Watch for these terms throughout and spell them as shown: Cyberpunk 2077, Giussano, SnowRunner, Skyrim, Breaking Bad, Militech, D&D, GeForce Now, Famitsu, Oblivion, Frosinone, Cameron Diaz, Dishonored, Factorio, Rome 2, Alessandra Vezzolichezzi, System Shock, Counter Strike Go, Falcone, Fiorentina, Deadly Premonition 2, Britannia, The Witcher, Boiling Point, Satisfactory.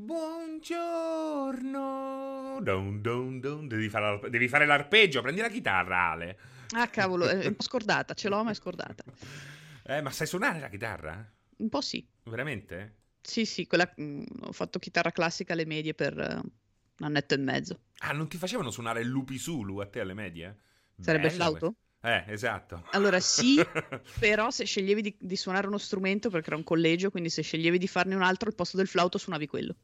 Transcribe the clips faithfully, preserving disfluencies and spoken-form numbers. Buongiorno. Don, don, don. Devi fare, devi fare l'arpeggio. Prendi la chitarra, Ale. Ah, cavolo, è un po' scordata. Ce l'ho, ma è scordata. Eh, ma sai suonare la chitarra? Un po' sì. Veramente? Sì, sì, quella... ho fatto chitarra classica alle medie per un annetto e mezzo. Ah, non ti facevano suonare il Lupisulu a te alle medie? Sarebbe bello, flauto? Eh, esatto. Allora sì, però se sceglievi di, di suonare uno strumento, perché era un collegio, quindi se sceglievi di farne un altro al posto del flauto suonavi quello.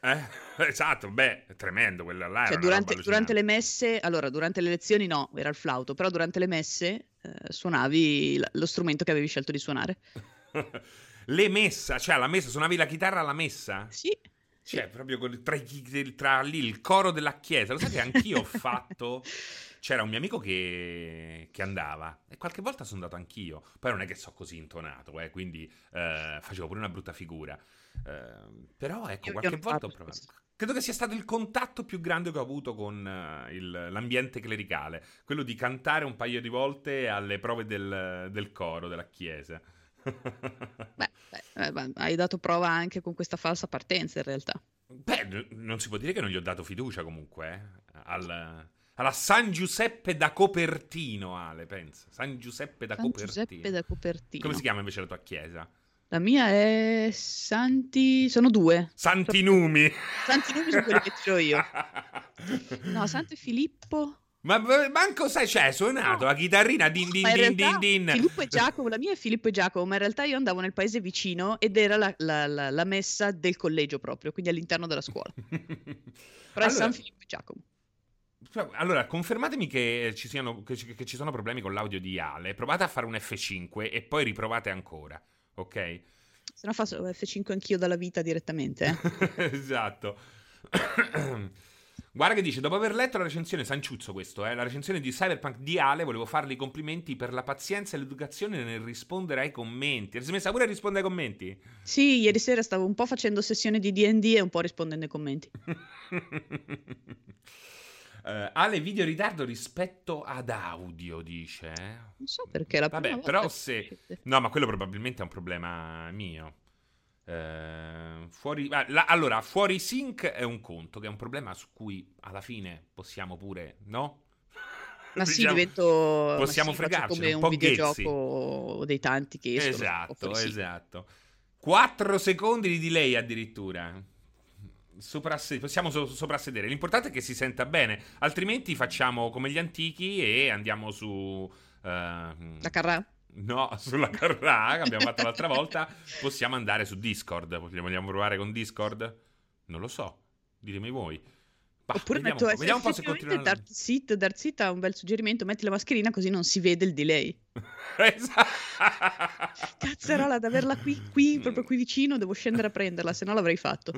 Eh, esatto, beh, tremendo quella là. Cioè, durante, durante le messe, allora durante le lezioni no, era il flauto, però durante le messe eh, suonavi l- lo strumento che avevi scelto di suonare. Le messa, cioè la messa, suonavi la chitarra alla messa? Sì. Cioè, sì, proprio tra, tra lì il coro della chiesa. Lo sai che anch'io ho fatto... C'era un mio amico che, che andava e qualche volta sono andato anch'io. Poi non è che so così intonato, eh, quindi eh, facevo pure una brutta figura. Eh, però ecco, qualche volta ho provato. Credo che sia stato il contatto più grande che ho avuto con uh, il, l'ambiente clericale. Quello di cantare un paio di volte alle prove del, del coro della chiesa. Beh, beh, hai dato prova anche con questa falsa partenza in realtà. Beh, non si può dire che non gli ho dato fiducia comunque, eh, al... Alla San Giuseppe da Copertino, Ale, pensa. San Giuseppe da San Copertino. San Giuseppe da Copertino. Come si chiama invece la tua chiesa? La mia è Santi... Sono due. Santinumi. Santinumi sono quelli che tiro io. No, Santo Filippo... Ma manco sai, cioè, hai suonato no. La chitarrina din din din din din. Filippo e Giacomo, la mia è Filippo e Giacomo, ma in realtà io andavo nel paese vicino ed era la, la, la, la messa del collegio proprio, quindi all'interno della scuola. Però allora... è San Filippo e Giacomo. Allora, confermatemi che ci siano, che, che ci sono problemi con l'audio di Ale. Provate a fare un F cinque e poi riprovate ancora, ok? Se no faccio F cinque anch'io dalla vita direttamente. Eh? Esatto. Guarda che dice, dopo aver letto la recensione, Sanciuzzo questo, eh, la recensione di Cyberpunk di Ale, volevo farle i complimenti per la pazienza e l'educazione nel rispondere ai commenti. Ti sei messa pure a rispondere ai commenti? Sì, ieri sera stavo un po' facendo sessione di D and D e un po' rispondendo ai commenti. Uh, Ale video ritardo rispetto ad audio, dice. Non so perché la Vabbè, prima volta però se... No, ma quello probabilmente è un problema mio. Uh, fuori... Ah, la... Allora, fuori sync è un conto, che è un problema su cui alla fine possiamo pure, no? Ma sì, diciamo, divento... Possiamo ma sì, fregarci come un, un videogioco dei tanti che escono. Esatto, esatto. Quattro secondi di delay addirittura. Soprasse- possiamo so- soprassedere. L'importante è che si senta bene, altrimenti facciamo come gli antichi e andiamo su uh, la carrà. No, sulla carrà che abbiamo fatto l'altra volta. Possiamo andare su Discord. Vogliamo provare con Discord? Non lo so, ditemi voi. Bah, oppure vediamo, metto, vediamo un po' se continuano. Dark Seat, Dark Seat ha un bel suggerimento: metti la mascherina così non si vede il delay. Esatto. Cazzarola, ad averla qui, qui, proprio qui vicino, devo scendere a prenderla, se no l'avrei fatto.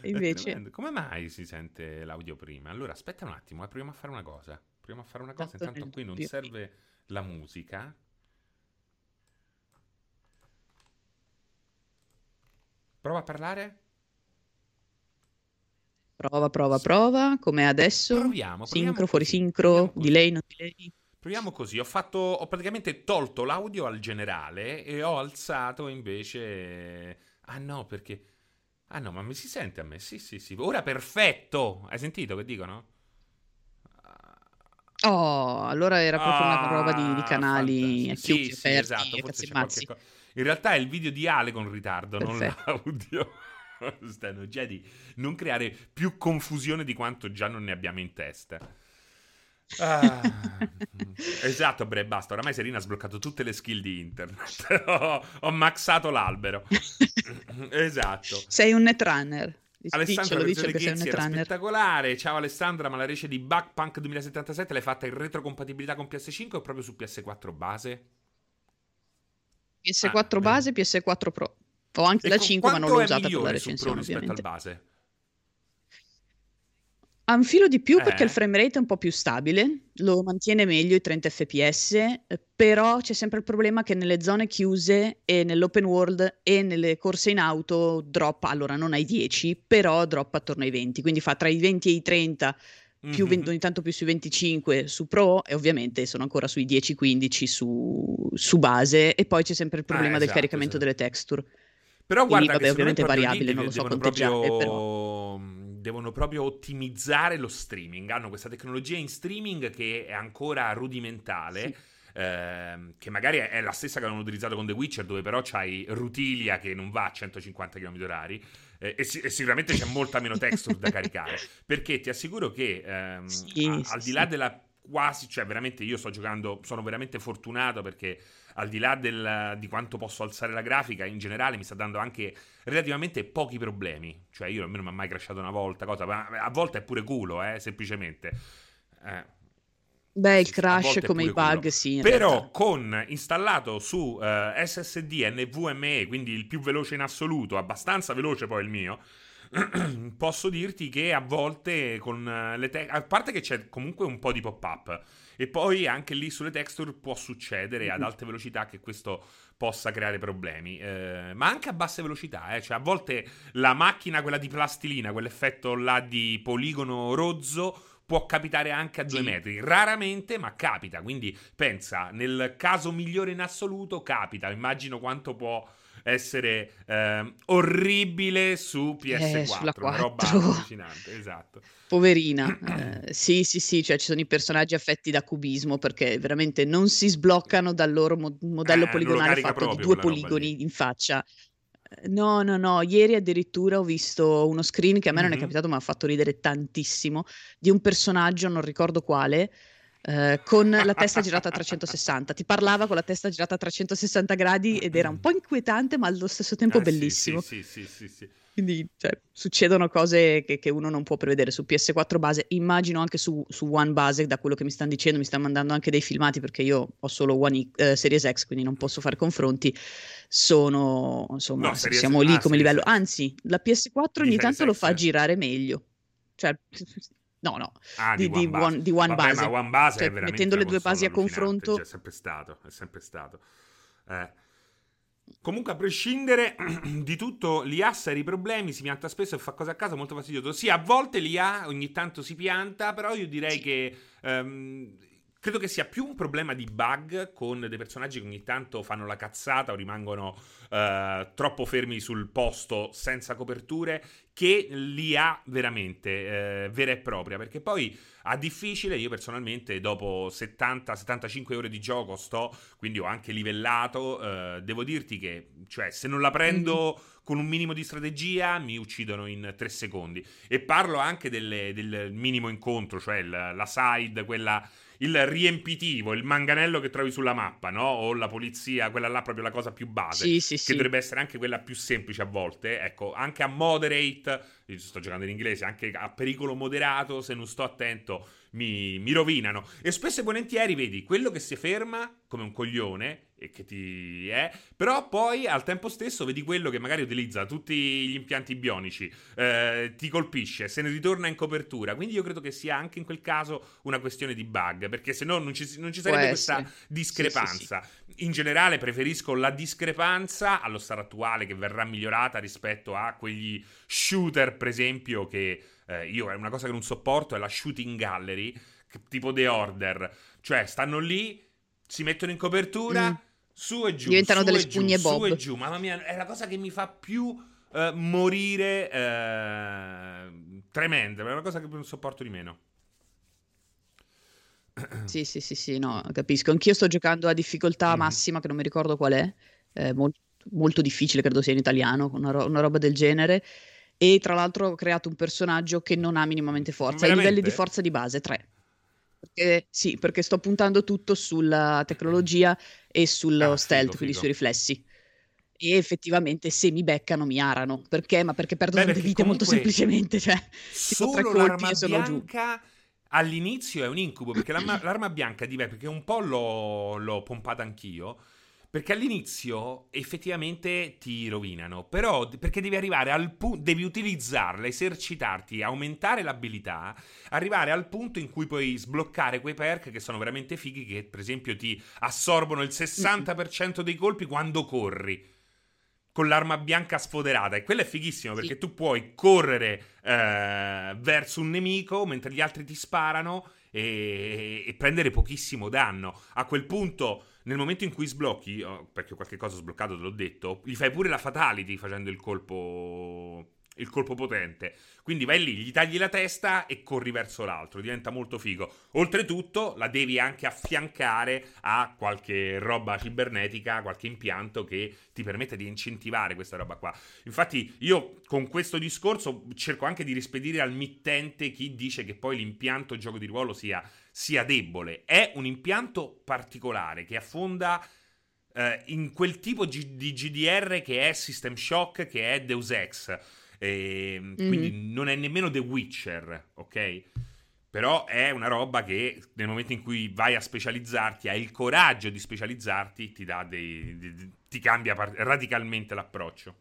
E invece, come mai si sente l'audio prima? Allora, aspetta un attimo, eh, proviamo a fare una cosa. Proviamo a fare una cosa. Tanto intanto qui non serve la musica. Prova a parlare. Prova, prova, prova, come adesso. Proviamo, proviamo sincro, fuori sincro, delay, non delay. Proviamo così, ho fatto, ho praticamente tolto l'audio al generale e ho alzato invece... Ah no, perché... Ah no, ma mi si sente a me? Sì, sì, sì. Ora perfetto! Hai sentito che dicono? Oh, allora era proprio ah, una roba di, di canali a chiusi, sì, aperti, sì, esatto, forse c'è qualche cosa. In realtà è il video di Ale con ritardo, perfetto. Non l'audio. Stanno già di non creare più confusione di quanto già non ne abbiamo in testa. Ah, esatto, bre, basta. Oramai Serena ha sbloccato tutte le skill di internet. ho, ho maxato l'albero. Esatto. Sei un netrunner. Alessandra Vezzolichezzi era spettacolare. Ciao Alessandra, ma la rece di Bugpunk duemilasettantasette l'hai fatta in retrocompatibilità con P S cinque o proprio su P S quattro base? P S quattro ah, base, eh. P S quattro Pro. Ho anche la cinque, ma non l'ho usata per la recensione, ovviamente. Quanto è migliore rispetto al base? Ha un filo di più eh. perché il frame rate è un po' più stabile, lo mantiene meglio i trenta F P S, però c'è sempre il problema che nelle zone chiuse e nell'open world e nelle corse in auto drop, allora non ai dieci, però drop attorno ai venti, quindi fa tra i venti e i trenta, più mm-hmm. venti, ogni tanto più sui venticinque su Pro e ovviamente sono ancora sui dieci quindici su, su base e poi c'è sempre il problema ah, esatto, del caricamento esatto. delle texture. Però guarda, sì, vabbè, che ovviamente è variabile, lì, non lo so conteggiare, proprio... però... devono proprio ottimizzare lo streaming. Hanno questa tecnologia in streaming che è ancora rudimentale, sì. ehm, che magari è la stessa che hanno utilizzato con The Witcher, dove però c'hai Rutilia che non va a centocinquanta chilometri orari eh, e, e sicuramente c'è molta meno texture da caricare, perché ti assicuro che ehm, sì, a, sì, al di là sì. della quasi, cioè veramente io sto giocando, sono veramente fortunato perché al di là del, di quanto posso alzare la grafica, in generale mi sta dando anche relativamente pochi problemi. Cioè io almeno non mi ha mai crashato una volta cosa, ma a volte è pure culo, eh, semplicemente eh, beh il crash come i bug culo. Sì, però realtà. Con installato su uh, S S D NVMe, quindi il più veloce in assoluto, abbastanza veloce poi il mio, posso dirti che a volte con le te- a parte che c'è comunque un po' di pop-up, e poi anche lì sulle texture può succedere ad alte velocità che questo possa creare problemi, eh, ma anche a basse velocità, eh. Cioè a volte la macchina, quella di plastilina, quell'effetto là di poligono rozzo, può capitare anche a due sì. metri, raramente ma capita, quindi pensa, nel caso migliore in assoluto capita, immagino quanto può essere eh, orribile su P S quattro, eh, una roba allucinante, esatto. Poverina, eh, sì sì sì, cioè ci sono i personaggi affetti da cubismo perché veramente non si sbloccano dal loro mo- modello eh, poligonale fatto di due poligoni in faccia. No, no, no, ieri addirittura ho visto uno screen che a me mm-hmm. non è capitato ma ha fatto ridere tantissimo, di un personaggio, non ricordo quale, eh, con la testa girata a trecentosessanta, ti parlava con la testa girata a trecentosessanta gradi ed era un po' inquietante ma allo stesso tempo eh, bellissimo. Sì, sì, sì, sì, sì. Quindi cioè, succedono cose che, che uno non può prevedere su P S quattro base, immagino anche su, su One base, da quello che mi stanno dicendo, mi stanno mandando anche dei filmati perché io ho solo One eh, Series X, quindi non posso fare confronti, sono insomma no, siamo lì ah, come livello, anzi la P S quattro ogni tanto lo fa girare meglio, cioè no no, ah, di, di One Base, one, di one Vabbè, base. Ma One Base cioè, è veramente mettendo le due basi a confronto, cioè, è sempre stato, è sempre stato eh. Comunque a prescindere di tutto, l'I A sa i problemi, si pianta spesso e fa cose a caso, molto fastidioso. Sì, a volte l'I A ogni tanto si pianta, però io direi che um, credo che sia più un problema di bug con dei personaggi che ogni tanto fanno la cazzata o rimangono uh, troppo fermi sul posto senza coperture, che l'I A veramente eh, vera e propria, perché poi a difficile io personalmente dopo settanta settantacinque ore di gioco sto, quindi ho anche livellato, eh, devo dirti che cioè se non la prendo con un minimo di strategia mi uccidono in tre secondi, e parlo anche delle, del minimo incontro, cioè il, la side, quella, il riempitivo, il manganello che trovi sulla mappa, no? O la polizia, quella là proprio la cosa più base, sì, sì, che sì. dovrebbe essere anche quella più semplice a volte, ecco, anche a moderate. Io sto giocando in inglese, anche a pericolo moderato, se non sto attento mi, mi rovinano, e spesso e volentieri vedi quello che si ferma come un coglione e che ti è, eh, però poi al tempo stesso vedi quello che magari utilizza tutti gli impianti bionici, eh, ti colpisce, se ne ritorna in copertura, quindi io credo che sia anche in quel caso una questione di bug, perché se no non ci, non ci sarebbe questa discrepanza. Sì, sì, sì. In generale preferisco la discrepanza allo stato attuale, che verrà migliorata, rispetto a quegli shooter per esempio che eh, io è una cosa che non sopporto, è la shooting gallery che, tipo The Order, cioè stanno lì, si mettono in copertura mm. su e giù, diventano delle spugne Bob, su e giù, mamma mia, è la cosa che mi fa più eh, morire, eh, tremenda, è una cosa che non sopporto di meno. Sì, sì, sì, sì, no, capisco. Anch'io sto giocando a difficoltà mm. massima, che non mi ricordo qual è, è molto, molto difficile, credo sia in italiano, una, ro- una roba del genere, e tra l'altro ho creato un personaggio che non ha minimamente forza, ai livelli di forza di base tre. Perché, sì, perché sto puntando tutto sulla tecnologia e sullo ah, stealth, figo, quindi figo. Sui riflessi. E effettivamente se mi beccano mi arano. Perché? Ma perché perdo delle vite molto semplicemente. Cioè, solo tipo tre colpi e sono giù. All'inizio è un incubo, perché l'arma, l'arma bianca di me, perché un po' l'ho, l'ho pompata anch'io, perché all'inizio effettivamente ti rovinano, però perché devi arrivare al punto, devi utilizzarla, esercitarti, aumentare l'abilità, arrivare al punto in cui puoi sbloccare quei perk che sono veramente fighi, che per esempio ti assorbono il sessanta per cento dei colpi quando corri, con l'arma bianca sfoderata, e quello è fighissimo, perché sì. tu puoi correre eh, verso un nemico mentre gli altri ti sparano e, e prendere pochissimo danno. A quel punto nel momento in cui sblocchi, oh, perché qualche cosa ho sbloccato, te l'ho detto, gli fai pure la fatality facendo il colpo il colpo potente, quindi vai lì, gli tagli la testa e corri verso l'altro, diventa molto figo. Oltretutto la devi anche affiancare a qualche roba cibernetica, qualche impianto che ti permette di incentivare questa roba qua. Infatti io con questo discorso cerco anche di rispedire al mittente chi dice che poi l'impianto gioco di ruolo sia, sia debole. È un impianto particolare che affonda eh, in quel tipo di G D R che è System Shock, che è Deus Ex. E quindi mm-hmm. non è nemmeno The Witcher, ok? Però è una roba che nel momento in cui vai a specializzarti, hai il coraggio di specializzarti, ti dà dei, dei, ti cambia radicalmente l'approccio.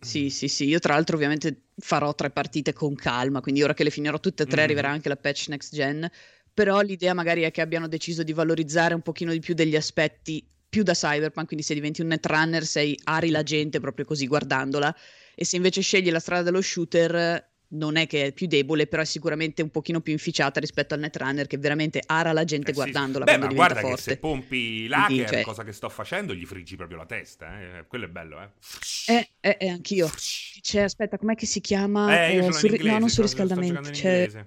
Sì, sì, sì, io tra l'altro ovviamente farò tre partite con calma, quindi ora che le finirò tutte e tre mm-hmm. arriverà anche la patch next gen, però l'idea magari è che abbiano deciso di valorizzare un pochino di più degli aspetti più da Cyberpunk, quindi se diventi un netrunner sei ari la gente proprio così guardandola, e se invece scegli la strada dello shooter non è che è più debole, però è sicuramente un pochino più inficiata rispetto al netrunner che veramente ara la gente eh, guardandola. Sì. Beh, ma guarda forte. Che se pompi l'hacker, cioè... cosa che sto facendo, gli friggi proprio la testa, eh? Quello è bello, eh? Eh, eh, eh anch'io. Cioè, aspetta, com'è che si chiama? Eh, eh, sur... inglese, no, non surriscaldamento, cioè...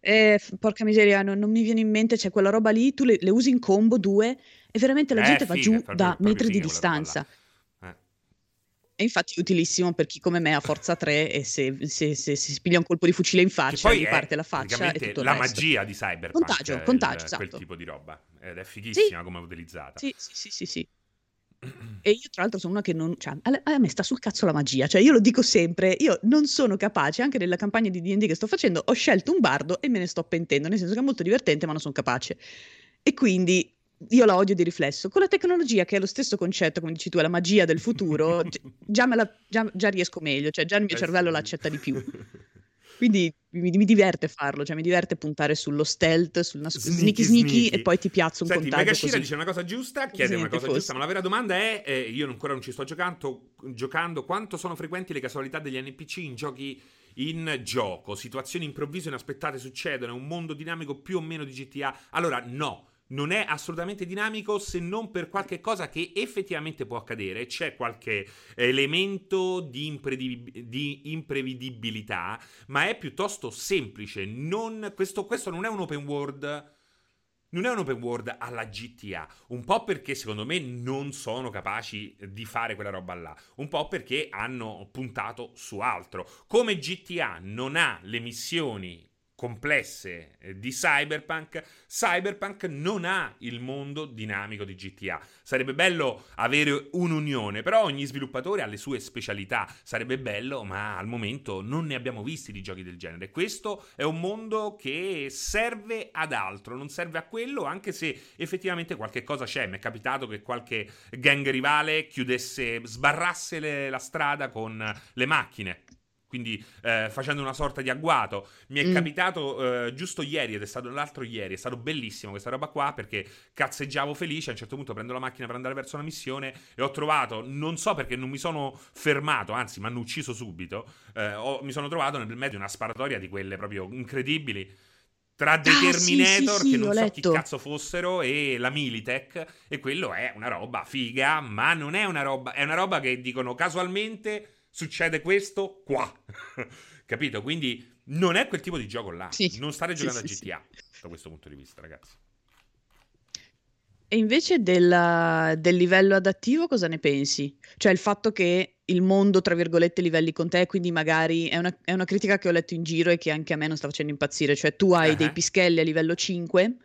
Eh, porca miseria, non, non mi viene in mente, c'è cioè, quella roba lì, tu le, le usi in combo due e veramente la eh, gente va fine, giù proprio, da proprio metri di distanza. Eh. E infatti è utilissimo per chi come me ha forza tre e se si spiglia un colpo di fucile in faccia gli parte la faccia e tutto il la resto. Magia di Cyberpunk, contagio, il, contagio, esatto. Quel tipo di roba ed è fighissima, sì, come è utilizzata. Sì, sì, sì, sì, sì. E io tra l'altro sono una che non, cioè, a me sta sul cazzo la magia, cioè io lo dico sempre, io non sono capace, anche nella campagna di D and D che sto facendo ho scelto un bardo e me ne sto pentendo, nel senso che è molto divertente ma non sono capace, e quindi io la odio di riflesso. Con la tecnologia, che è lo stesso concetto, come dici tu, è la magia del futuro, già, me la, già, già riesco meglio, cioè già il mio cervello l'accetta di più. Quindi mi, mi diverte farlo, cioè mi diverte puntare sullo stealth, sul nasc- sneaky, sneaky sneaky e poi ti piazzo un contagio. Senti, Megashira dice una cosa giusta, chiede sì, una cosa fosse. giusta, ma la vera domanda è, eh, io ancora non ci sto giocando, giocando, quanto sono frequenti le casualità degli N P C in giochi in gioco? Situazioni improvvise e inaspettate succedono, è un mondo dinamico più o meno di G T A? Allora no, non è assolutamente dinamico, se non per qualche cosa che effettivamente può accadere, c'è qualche elemento di, imprediv- di imprevedibilità, ma è piuttosto semplice. Non, questo, questo non è un open world, non è un open world alla G T A, un po' perché secondo me non sono capaci di fare quella roba là, un po' perché hanno puntato su altro. Come G T A non ha le missioni complesse di Cyberpunk, Cyberpunk non ha il mondo dinamico di G T A. Sarebbe bello avere un'unione, però ogni sviluppatore ha le sue specialità. Sarebbe bello, ma al momento non ne abbiamo visti di giochi del genere. Questo è un mondo che serve ad altro, non serve a quello, anche se effettivamente qualche cosa c'è. Mi è capitato che qualche gang rivale chiudesse, sbarrasse le, la strada con le macchine, quindi eh, facendo una sorta di agguato. Mi è mm. capitato eh, giusto ieri, ed è stato l'altro ieri, è stato bellissimo questa roba qua, perché cazzeggiavo felice, a un certo punto prendo la macchina per andare verso una missione e ho trovato, non so perché non mi sono fermato, anzi mi hanno ucciso subito, eh, ho, mi sono trovato nel mezzo di una sparatoria di quelle proprio incredibili, tra The ah, Terminator, sì, sì, sì, che non so letto. chi cazzo fossero, e la Militech, e quello è una roba figa, ma non è una roba, è una roba che dicono casualmente... succede questo qua, capito? Quindi non è quel tipo di gioco là, sì, non stare giocando sì, a G T A sì. Da questo punto di vista, ragazzi. E invece della, del livello adattivo cosa ne pensi? Cioè il fatto che il mondo, tra virgolette, livelli con te, quindi magari è una, è una critica che ho letto in giro e che anche a me non sta facendo impazzire, cioè tu hai uh-huh. dei pischelli a livello cinque,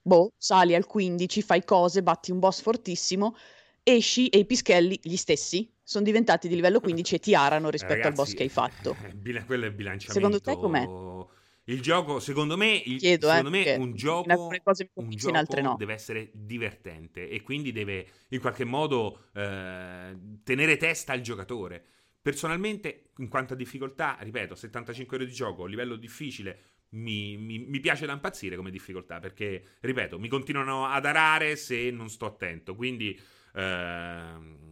boh, sali al quindici, fai cose, batti un boss fortissimo, esci e i pischelli gli stessi sono diventati di livello quindici e ti arano rispetto eh, ragazzi, al boss che hai fatto. Bila- quello è bilanciamento. Secondo te com'è? Il gioco, secondo me, il, Chiedo, secondo eh, me un gioco, cose un gioco no. deve essere divertente e quindi deve in qualche modo eh, tenere testa al giocatore. Personalmente, in quanto a difficoltà, ripeto, settantacinque ore di gioco, livello difficile, mi, mi, mi piace da impazzire come difficoltà, perché, ripeto, mi continuano ad arare se non sto attento, quindi... Eh,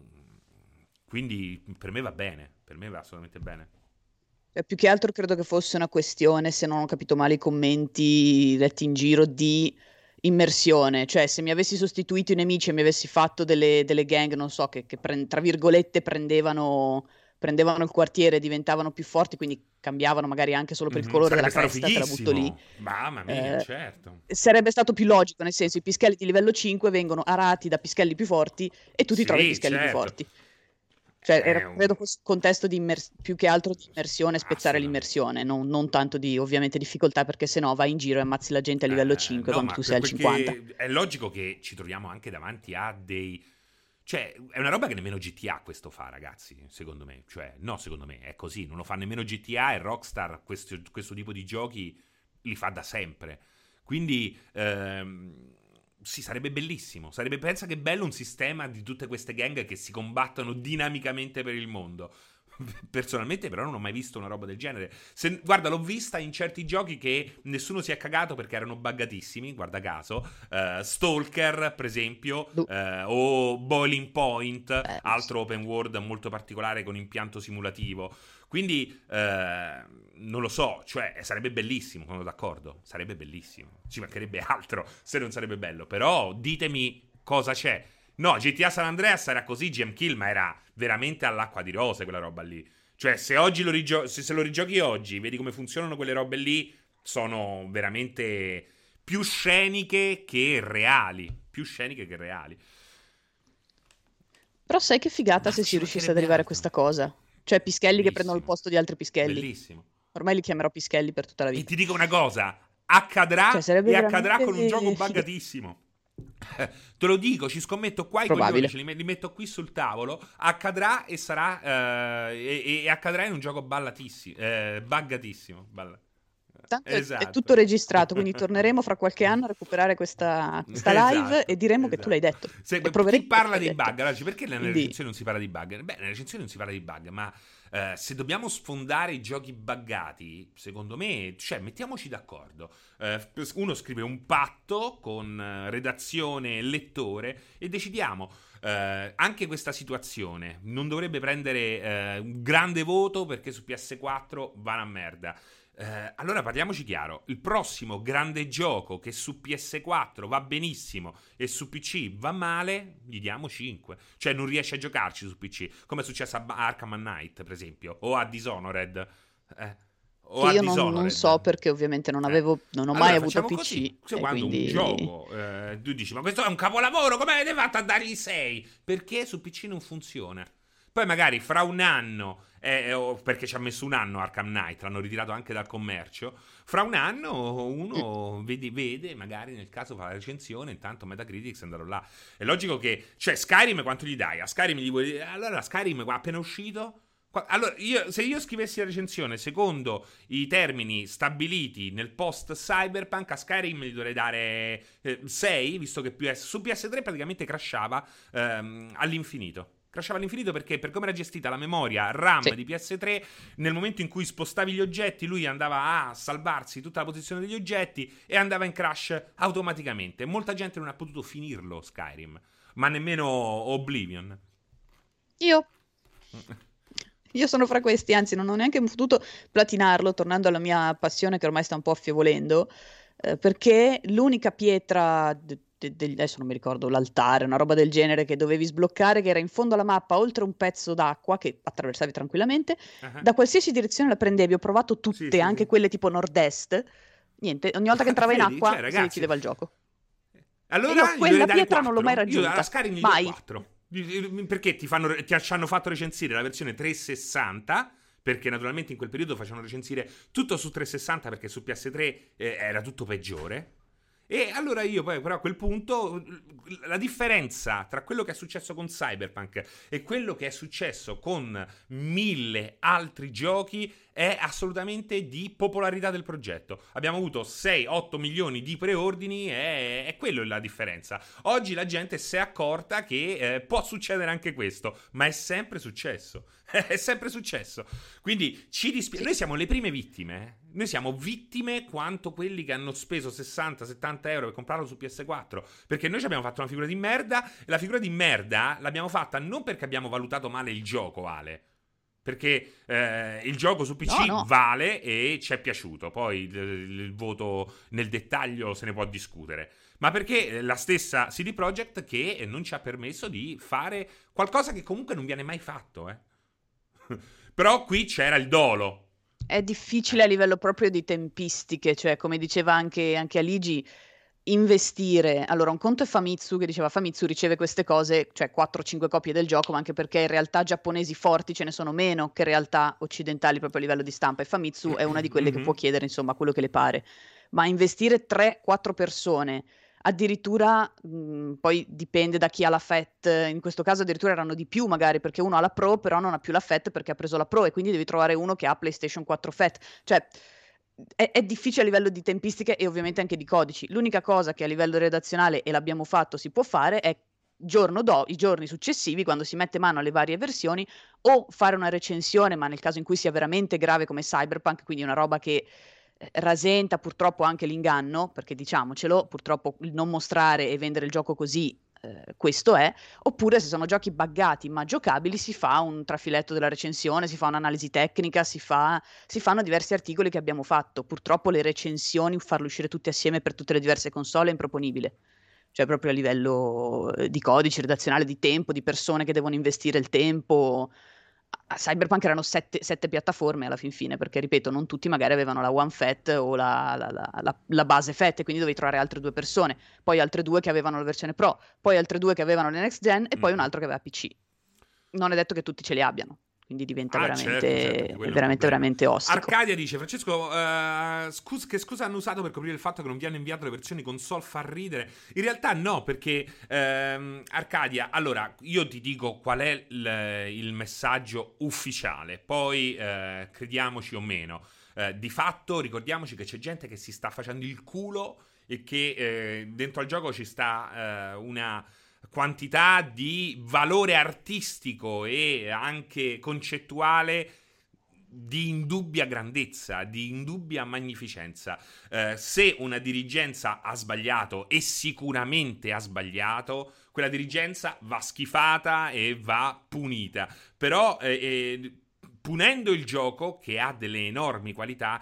Quindi per me va bene, per me va assolutamente bene. Cioè, più che altro credo che fosse una questione, se non ho capito male i commenti letti in giro, di immersione, cioè se mi avessi sostituito i nemici e mi avessi fatto delle, delle gang, non so, che, che pre- tra virgolette prendevano... prendevano il quartiere, diventavano più forti, quindi cambiavano magari anche solo per il colore mm-hmm. della cresta, te la butto lì. Mamma mia, eh, certo. Sarebbe stato più logico, nel senso, i pischelli di livello cinque vengono arati da pischelli più forti e tu ti sì, trovi i pischelli certo. più forti. Cioè, era, credo, questo contesto di immers- più che altro di immersione, spezzare l'immersione, non, non tanto di, ovviamente, difficoltà, perché sennò vai in giro e ammazzi la gente a livello cinque, eh, quando no, tu sei al cinquanta. È logico che ci troviamo anche davanti a dei... Cioè, è una roba che nemmeno G T A questo fa, ragazzi, secondo me. Cioè, no, secondo me è così. Non lo fa nemmeno G T A e Rockstar, questo, questo tipo di giochi li fa da sempre. Quindi, ehm, sì, sarebbe bellissimo. Sarebbe, pensa che bello un sistema di tutte queste gang che si combattono dinamicamente per il mondo. Personalmente però non ho mai visto una roba del genere. Se, guarda, l'ho vista in certi giochi che nessuno si è cagato perché erano buggatissimi, guarda caso, uh, Stalker per esempio, uh, o Boiling Point, altro open world molto particolare con impianto simulativo. Quindi uh, non lo so, cioè sarebbe bellissimo, sono d'accordo, sarebbe bellissimo, ci mancherebbe altro se non sarebbe bello, però ditemi cosa c'è. No, G T A San Andreas era così, G M Kill, ma era veramente all'acqua di rose quella roba lì. Cioè, se oggi lo rigio- se, se lo rigiochi oggi, vedi come funzionano quelle robe lì, sono veramente più sceniche che reali. Più sceniche che reali. Però sai che figata ma se si riuscisse ad arrivare a questa cosa. Cioè, pischelli bellissimo. Che prendono il posto di altri pischelli. Bellissimo. Ormai li chiamerò pischelli per tutta la vita. E ti dico una cosa, accadrà, cioè, e accadrà con un gioco buggatissimo. Te lo dico, ci scommetto qua i coglioni, ce li metto qui sul tavolo. Accadrà e sarà eh, e, e accadrà in un gioco ballatissimo, eh, buggatissimo. Balla. Tanto esatto. È tutto registrato, quindi torneremo fra qualche anno a recuperare questa, questa live esatto, e diremo esatto. che tu l'hai detto. Se, chi parla dei bug? Allora, perché nella quindi... recensione non si parla di bug? Beh, nella recensione non si parla di bug, ma eh, se dobbiamo sfondare i giochi buggati, secondo me, cioè, mettiamoci d'accordo. Eh, uno scrive un patto con redazione e lettore e decidiamo. Eh, anche questa situazione non dovrebbe prendere eh, un grande voto perché su P S quattro va una merda. Eh, allora parliamoci chiaro, il prossimo grande gioco che su P S quattro va benissimo e su P C va male, gli diamo cinque. Cioè non riesce a giocarci su P C, come è successo a Arkham Knight per esempio, o a Dishonored eh, o che a io Dishonored. Non, non so perché ovviamente non avevo non ho allora, mai avuto P C così, quando quindi... un gioco eh, tu dici ma questo è un capolavoro, come avete fatto a dargli sei? Perché su P C non funziona. Poi magari fra un anno Eh, oh, perché ci ha messo un anno Arkham Knight, l'hanno ritirato anche dal commercio. Fra un anno uno vede, vede magari nel caso fa la recensione, intanto Metacritics andrò là. È logico che, cioè Skyrim quanto gli dai? A Skyrim gli vuoi dire, allora Skyrim appena uscito qua, allora io, se io scrivessi la recensione secondo i termini stabiliti nel post Cyberpunk, a Skyrim gli dovrei dare eh, sei, visto che P S, su P S tre praticamente crashava ehm, all'infinito. Crashava all'infinito perché per come era gestita la memoria RAM sì. di P S tre, nel momento in cui spostavi gli oggetti lui andava a salvarsi tutta la posizione degli oggetti e andava in crash automaticamente. Molta gente non ha potuto finirlo Skyrim, ma nemmeno Oblivion. Io Io sono fra questi, anzi non ho neanche potuto platinarlo, tornando alla mia passione che ormai sta un po' affievolendo, eh, perché l'unica pietra... D- Degli, adesso non mi ricordo, l'altare, una roba del genere che dovevi sbloccare, che era in fondo alla mappa oltre un pezzo d'acqua che attraversavi tranquillamente, uh-huh. da qualsiasi direzione la prendevi, ho provato tutte, sì, anche sì. quelle tipo nord-est, niente, ogni volta che entrava in acqua cioè, ragazzi, si chiudeva il gioco. Allora io quella pietra quattro. Non l'ho mai raggiunta, io gli mai. quattro. Perché ti, fanno, ti ci hanno fatto recensire la versione trecentosessanta, perché naturalmente in quel periodo facevano recensire tutto su trecentosessanta perché su P S tre eh, era tutto peggiore. E allora io poi però a quel punto la differenza tra quello che è successo con Cyberpunk e quello che è successo con mille altri giochi è assolutamente di popolarità del progetto. Abbiamo avuto sei otto milioni di preordini e è quello la differenza. Oggi la gente si è accorta che eh, può succedere anche questo, ma è sempre successo. È sempre successo. Quindi ci dispiace. Noi siamo le prime vittime. Noi siamo vittime quanto quelli che hanno speso sessanta settanta euro per comprarlo su P S quattro. Perché noi ci abbiamo fatto una figura di merda. E la figura di merda l'abbiamo fatta non perché abbiamo valutato male il gioco, Ale. Perché eh, il gioco su P C no, no. vale e ci è piaciuto. Poi il, il voto nel dettaglio se ne può discutere. ma perché la stessa C D Projekt che non ci ha permesso di fare qualcosa che comunque non viene mai fatto, eh. Però qui c'era il dolo. È difficile a livello proprio di tempistiche, cioè come diceva anche, anche Aligi, investire. Allora, un conto è Famitsu, che diceva Famitsu riceve queste cose, cioè quattro cinque copie del gioco, ma anche perché in realtà giapponesi forti ce ne sono meno che in realtà occidentali proprio a livello di stampa, e Famitsu è una di quelle mm-hmm. che può chiedere insomma quello che le pare. Ma investire tre quattro persone, addirittura mh, poi dipende da chi ha la F E T, in questo caso addirittura erano di più magari, perché uno ha la Pro però non ha più la F E T perché ha preso la Pro, e quindi devi trovare uno che ha PlayStation quattro F E T, cioè è, è difficile a livello di tempistiche e ovviamente anche di codici. L'unica cosa che a livello redazionale, e l'abbiamo fatto, si può fare è giorno do, i giorni successivi, quando si mette mano alle varie versioni, o fare una recensione, ma nel caso in cui sia veramente grave come Cyberpunk, quindi una roba che rasenta purtroppo anche l'inganno, perché diciamocelo, purtroppo il non mostrare e vendere il gioco così, eh, questo è. Oppure se sono giochi buggati ma giocabili, si fa un trafiletto della recensione, si fa un'analisi tecnica, si fa si fanno diversi articoli che abbiamo fatto. Purtroppo le recensioni, farle uscire tutte assieme per tutte le diverse console è improponibile, cioè proprio a livello di codice redazionale, di tempo, di persone che devono investire il tempo. A Cyberpunk erano sette, sette piattaforme alla fin fine, perché ripeto, non tutti magari avevano la One F E T o la, la, la, la, la base F E T, e quindi dovevi trovare altre due persone, poi altre due che avevano la versione Pro, poi altre due che avevano le next gen, e mm. poi un altro che aveva P C. Non è detto che tutti ce li abbiano, quindi diventa ah, veramente certo, certo, veramente veramente ostico. Arcadia dice: Francesco, uh, scus- che scusa hanno usato per coprire il fatto che non vi hanno inviato le versioni console? Fa ridere. In realtà no, perché ehm, Arcadia, allora io ti dico qual è l- il messaggio ufficiale, poi eh, crediamoci o meno, eh, di fatto ricordiamoci che c'è gente che si sta facendo il culo e che eh, dentro al gioco ci sta eh, una quantità di valore artistico e anche concettuale di indubbia grandezza, di indubbia magnificenza. Eh, se una dirigenza ha sbagliato, e sicuramente ha sbagliato, quella dirigenza va schifata e va punita. Però eh, eh, punendo il gioco, che ha delle enormi qualità,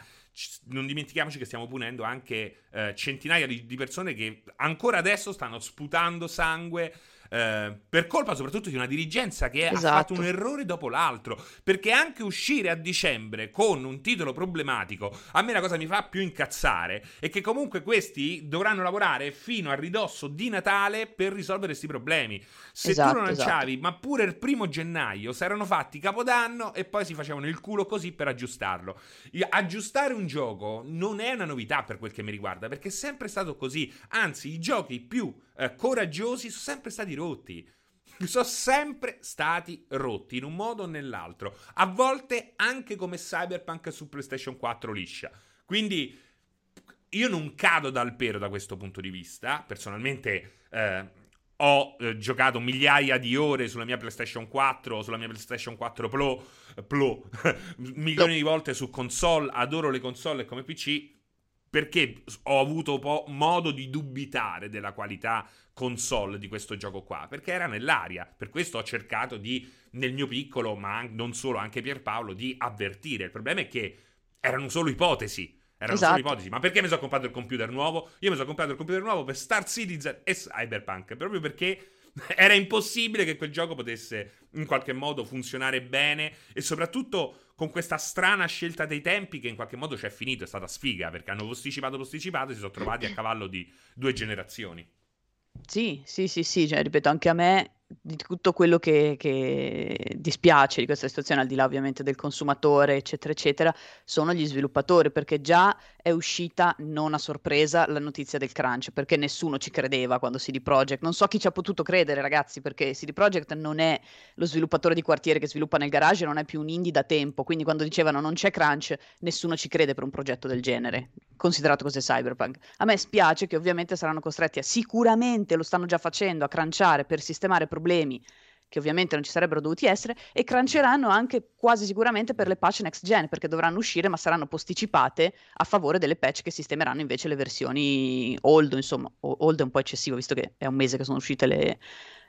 non dimentichiamoci che stiamo punendo anche eh, centinaia di, di persone che ancora adesso stanno sputando sangue eh, per colpa soprattutto di una dirigenza che esatto. ha fatto un errore dopo l'altro, perché anche uscire a dicembre con un titolo problematico, a me la cosa mi fa più incazzare è che comunque questi dovranno lavorare fino a ridosso di Natale per risolvere questi problemi. Se esatto, tu lo lanciavi esatto. ma pure il primo gennaio si erano fatti Capodanno e poi si facevano il culo così per aggiustarlo. Aggiustare un gioco non è una novità per quel che mi riguarda, perché è sempre stato così, anzi i giochi più eh, coraggiosi sono sempre stati rotti sono sempre stati rotti in un modo o nell'altro, a volte anche come Cyberpunk su PlayStation quattro liscia. Quindi io non cado dal pero da questo punto di vista, personalmente eh, ho eh, giocato migliaia di ore sulla mia PlayStation quattro, sulla mia PlayStation quattro Pro, Pro milioni di volte su console, adoro le console come P C, perché ho avuto un po' modo di dubitare della qualità console di questo gioco qua, perché era nell'aria. Per questo ho cercato di, nel mio piccolo, ma non solo, anche Pierpaolo, di avvertire. Il problema è che erano solo ipotesi. Erano esatto. solo ipotesi. Ma perché mi sono comprato il computer nuovo? Io mi sono comprato il computer nuovo per Star Citizen e Cyberpunk, proprio perché era impossibile che quel gioco potesse in qualche modo funzionare bene, e soprattutto con questa strana scelta dei tempi che in qualche modo ci è finito, è stata sfiga, perché hanno posticipato posticipato e si sono trovati a cavallo di due generazioni. Sì, sì, sì, sì, cioè, ripeto, anche a me di tutto quello che, che dispiace di questa situazione, al di là ovviamente del consumatore eccetera eccetera, sono gli sviluppatori, perché già è uscita non a sorpresa la notizia del crunch, perché nessuno ci credeva quando C D Projekt, non so chi ci ha potuto credere ragazzi, perché C D Projekt non è lo sviluppatore di quartiere che sviluppa nel garage, non è più un indie da tempo, quindi quando dicevano non c'è crunch nessuno ci crede per un progetto del genere, considerato cos'è Cyberpunk. A me spiace che ovviamente saranno costretti a, sicuramente lo stanno già facendo, a crunchare per sistemare problemi che ovviamente non ci sarebbero dovuti essere, e cruncheranno anche quasi sicuramente per le patch next gen, perché dovranno uscire ma saranno posticipate a favore delle patch che sistemeranno invece le versioni old. Insomma, old è un po' eccessivo visto che è un mese che sono uscite le,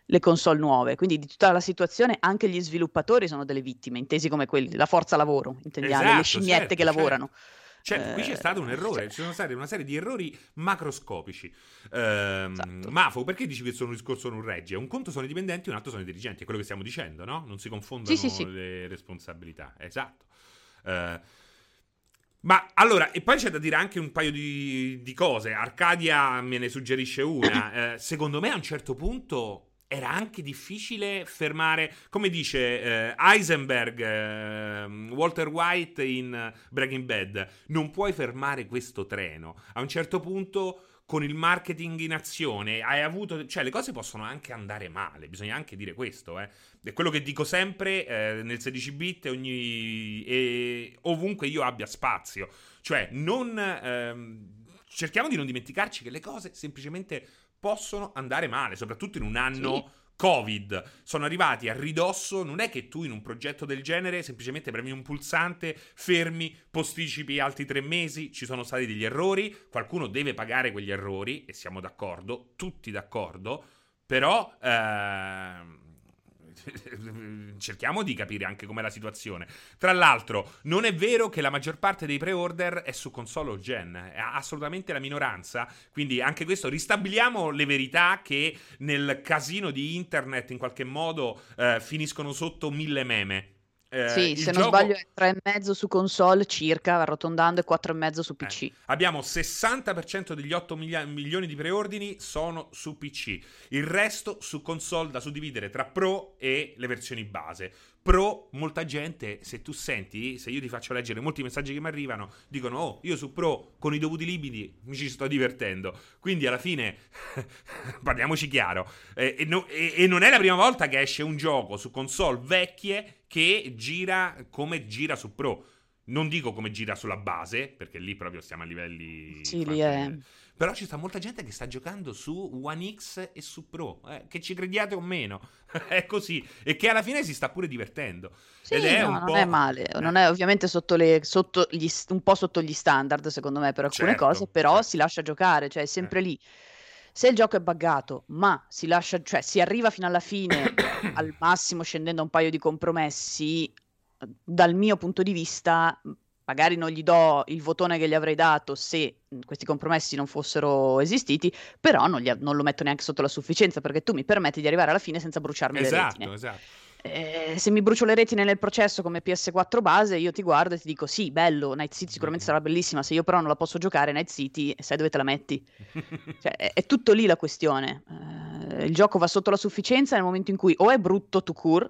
le console nuove, quindi di tutta la situazione anche gli sviluppatori sono delle vittime, intesi come quelli, la forza lavoro, intendiamo, esatto, le scimmiette certo, che certo. lavorano. Cioè, eh, qui c'è stato un errore, cioè, ci sono state una serie di errori macroscopici. Ehm, esatto. Mafo, perché dici che sono un discorso non regge? Un conto sono i dipendenti, un altro sono i dirigenti, è quello che stiamo dicendo, no? Non si confondono sì, sì, sì. le responsabilità. Esatto. Ehm, ma allora, e poi c'è da dire anche un paio di, di cose. Arcadia me ne suggerisce una. Eh, secondo me a un certo punto era anche difficile fermare, come dice eh, Heisenberg, eh, Walter White in Breaking Bad, non puoi fermare questo treno. A un certo punto, con il marketing in azione, hai avuto, cioè le cose possono anche andare male, bisogna anche dire questo, eh. È quello che dico sempre eh, nel sedici bit ogni, e ovunque io abbia spazio, cioè non ehm, cerchiamo di non dimenticarci che le cose semplicemente possono andare male, soprattutto in un anno sì. Covid. Sono arrivati a ridosso, non è che tu in un progetto del genere semplicemente premi un pulsante, fermi, posticipi altri tre mesi, ci sono stati degli errori, qualcuno deve pagare quegli errori, e siamo d'accordo, tutti d'accordo, però ehm, cerchiamo di capire anche com'è la situazione. Tra l'altro, non è vero che la maggior parte dei pre-order è su console o gen, è assolutamente la minoranza, quindi anche questo, ristabiliamo le verità che nel casino di internet in qualche modo eh, finiscono sotto mille meme. Eh, sì, se non gioco... sbaglio è tre e mezzo su console circa, arrotondando, e quattro e mezzo su P C. Eh, abbiamo sessanta per cento degli otto milioni di preordini sono su P C, il resto su console, da suddividere tra pro e le versioni base. Pro, molta gente, se tu senti, se io ti faccio leggere molti messaggi che mi arrivano, dicono: oh, io su pro con i dovuti limiti mi ci sto divertendo. Quindi alla fine parliamoci chiaro, eh, e, no, e, e non è la prima volta che esce un gioco su console vecchie che gira come gira su pro. Non dico come gira sulla base, perché lì proprio stiamo a livelli... Sì, lì è... Però ci sta molta gente che sta giocando su One X e su Pro, eh, che ci crediate o meno, è così, e che alla fine si sta pure divertendo. Sì, ed è no, un non po'... è male, eh. non è ovviamente sotto le, sotto gli, un po' sotto gli standard, secondo me, per alcune certo, cose, però certo. si lascia giocare, cioè è sempre eh. lì. Se il gioco è buggato, ma si lascia, cioè si arriva fino alla fine, al massimo scendendo a un paio di compromessi, dal mio punto di vista magari non gli do il votone che gli avrei dato se questi compromessi non fossero esistiti, però non, gli, non lo metto neanche sotto la sufficienza, perché tu mi permetti di arrivare alla fine senza bruciarmi esatto, le retine. Esatto. Eh, se mi brucio le retine nel processo come P S quattro base, io ti guardo e ti dico: sì, bello, Night City sicuramente sarà bellissima, se io però non la posso giocare Night City, sai dove te la metti? Cioè, è, è tutto lì la questione. Eh, il gioco va sotto la sufficienza nel momento in cui o è brutto to cure,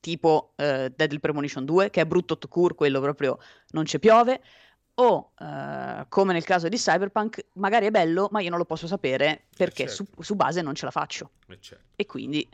tipo eh, Deadly Premonition due, che è brutto to cure, quello proprio non c'è piove, o eh, come nel caso di Cyberpunk, magari è bello ma io non lo posso sapere perché eh certo. su, su base non ce la faccio eh certo. e quindi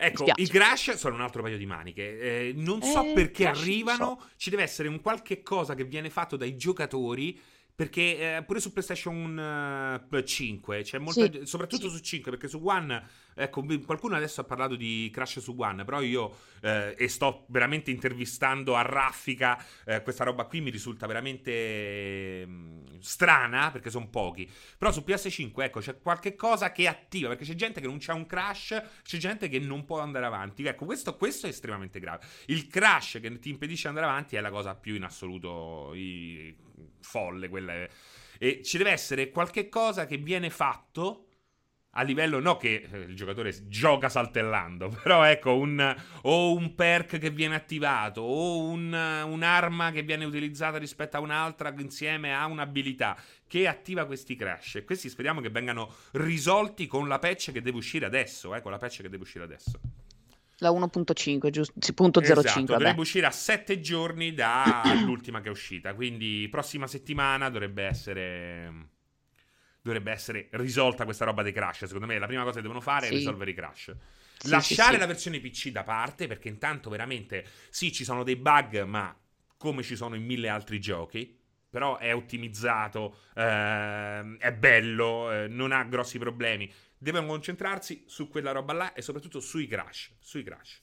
ecco, i crash sono un altro paio di maniche, eh, non so eh, perché crash, arrivano so. Ci deve essere un qualche cosa che viene fatto dai giocatori, perché eh, pure su PlayStation uh, cinque c'è cioè molto, sì, soprattutto sì. su cinque, perché su One, ecco, qualcuno adesso ha parlato di crash su One, però io eh, e sto veramente intervistando a raffica eh, questa roba qui, mi risulta veramente eh, strana, perché sono pochi. Però su P S cinque, ecco, c'è qualche cosa che attiva, perché c'è gente che non c'ha un crash, c'è gente che non può andare avanti. Ecco, questo, questo è estremamente grave. Il crash che ti impedisce di andare avanti è la cosa più in assoluto i, folle, quella è... E ci deve essere qualche cosa che viene fatto a livello, no che il giocatore gioca saltellando, però ecco, un, o un perk che viene attivato, o un, un'arma che viene utilizzata rispetto a un'altra insieme a un'abilità, che attiva questi crash. E questi speriamo che vengano risolti con la patch che deve uscire adesso, eh, con la patch che deve uscire adesso. La uno punto cinque, giusto? zero punto zero cinque, esatto, dovrebbe uscire a sette giorni dall'ultima che è uscita, quindi prossima settimana dovrebbe essere... dovrebbe essere risolta questa roba dei crash. Secondo me la prima cosa che devono fare sì. è risolvere i crash, sì, lasciare sì, sì. la versione P C da parte, perché intanto veramente sì, ci sono dei bug, ma come ci sono in mille altri giochi, però è ottimizzato, eh, è bello, eh, non ha grossi problemi. Devono concentrarsi su quella roba là e soprattutto sui crash, sui crash.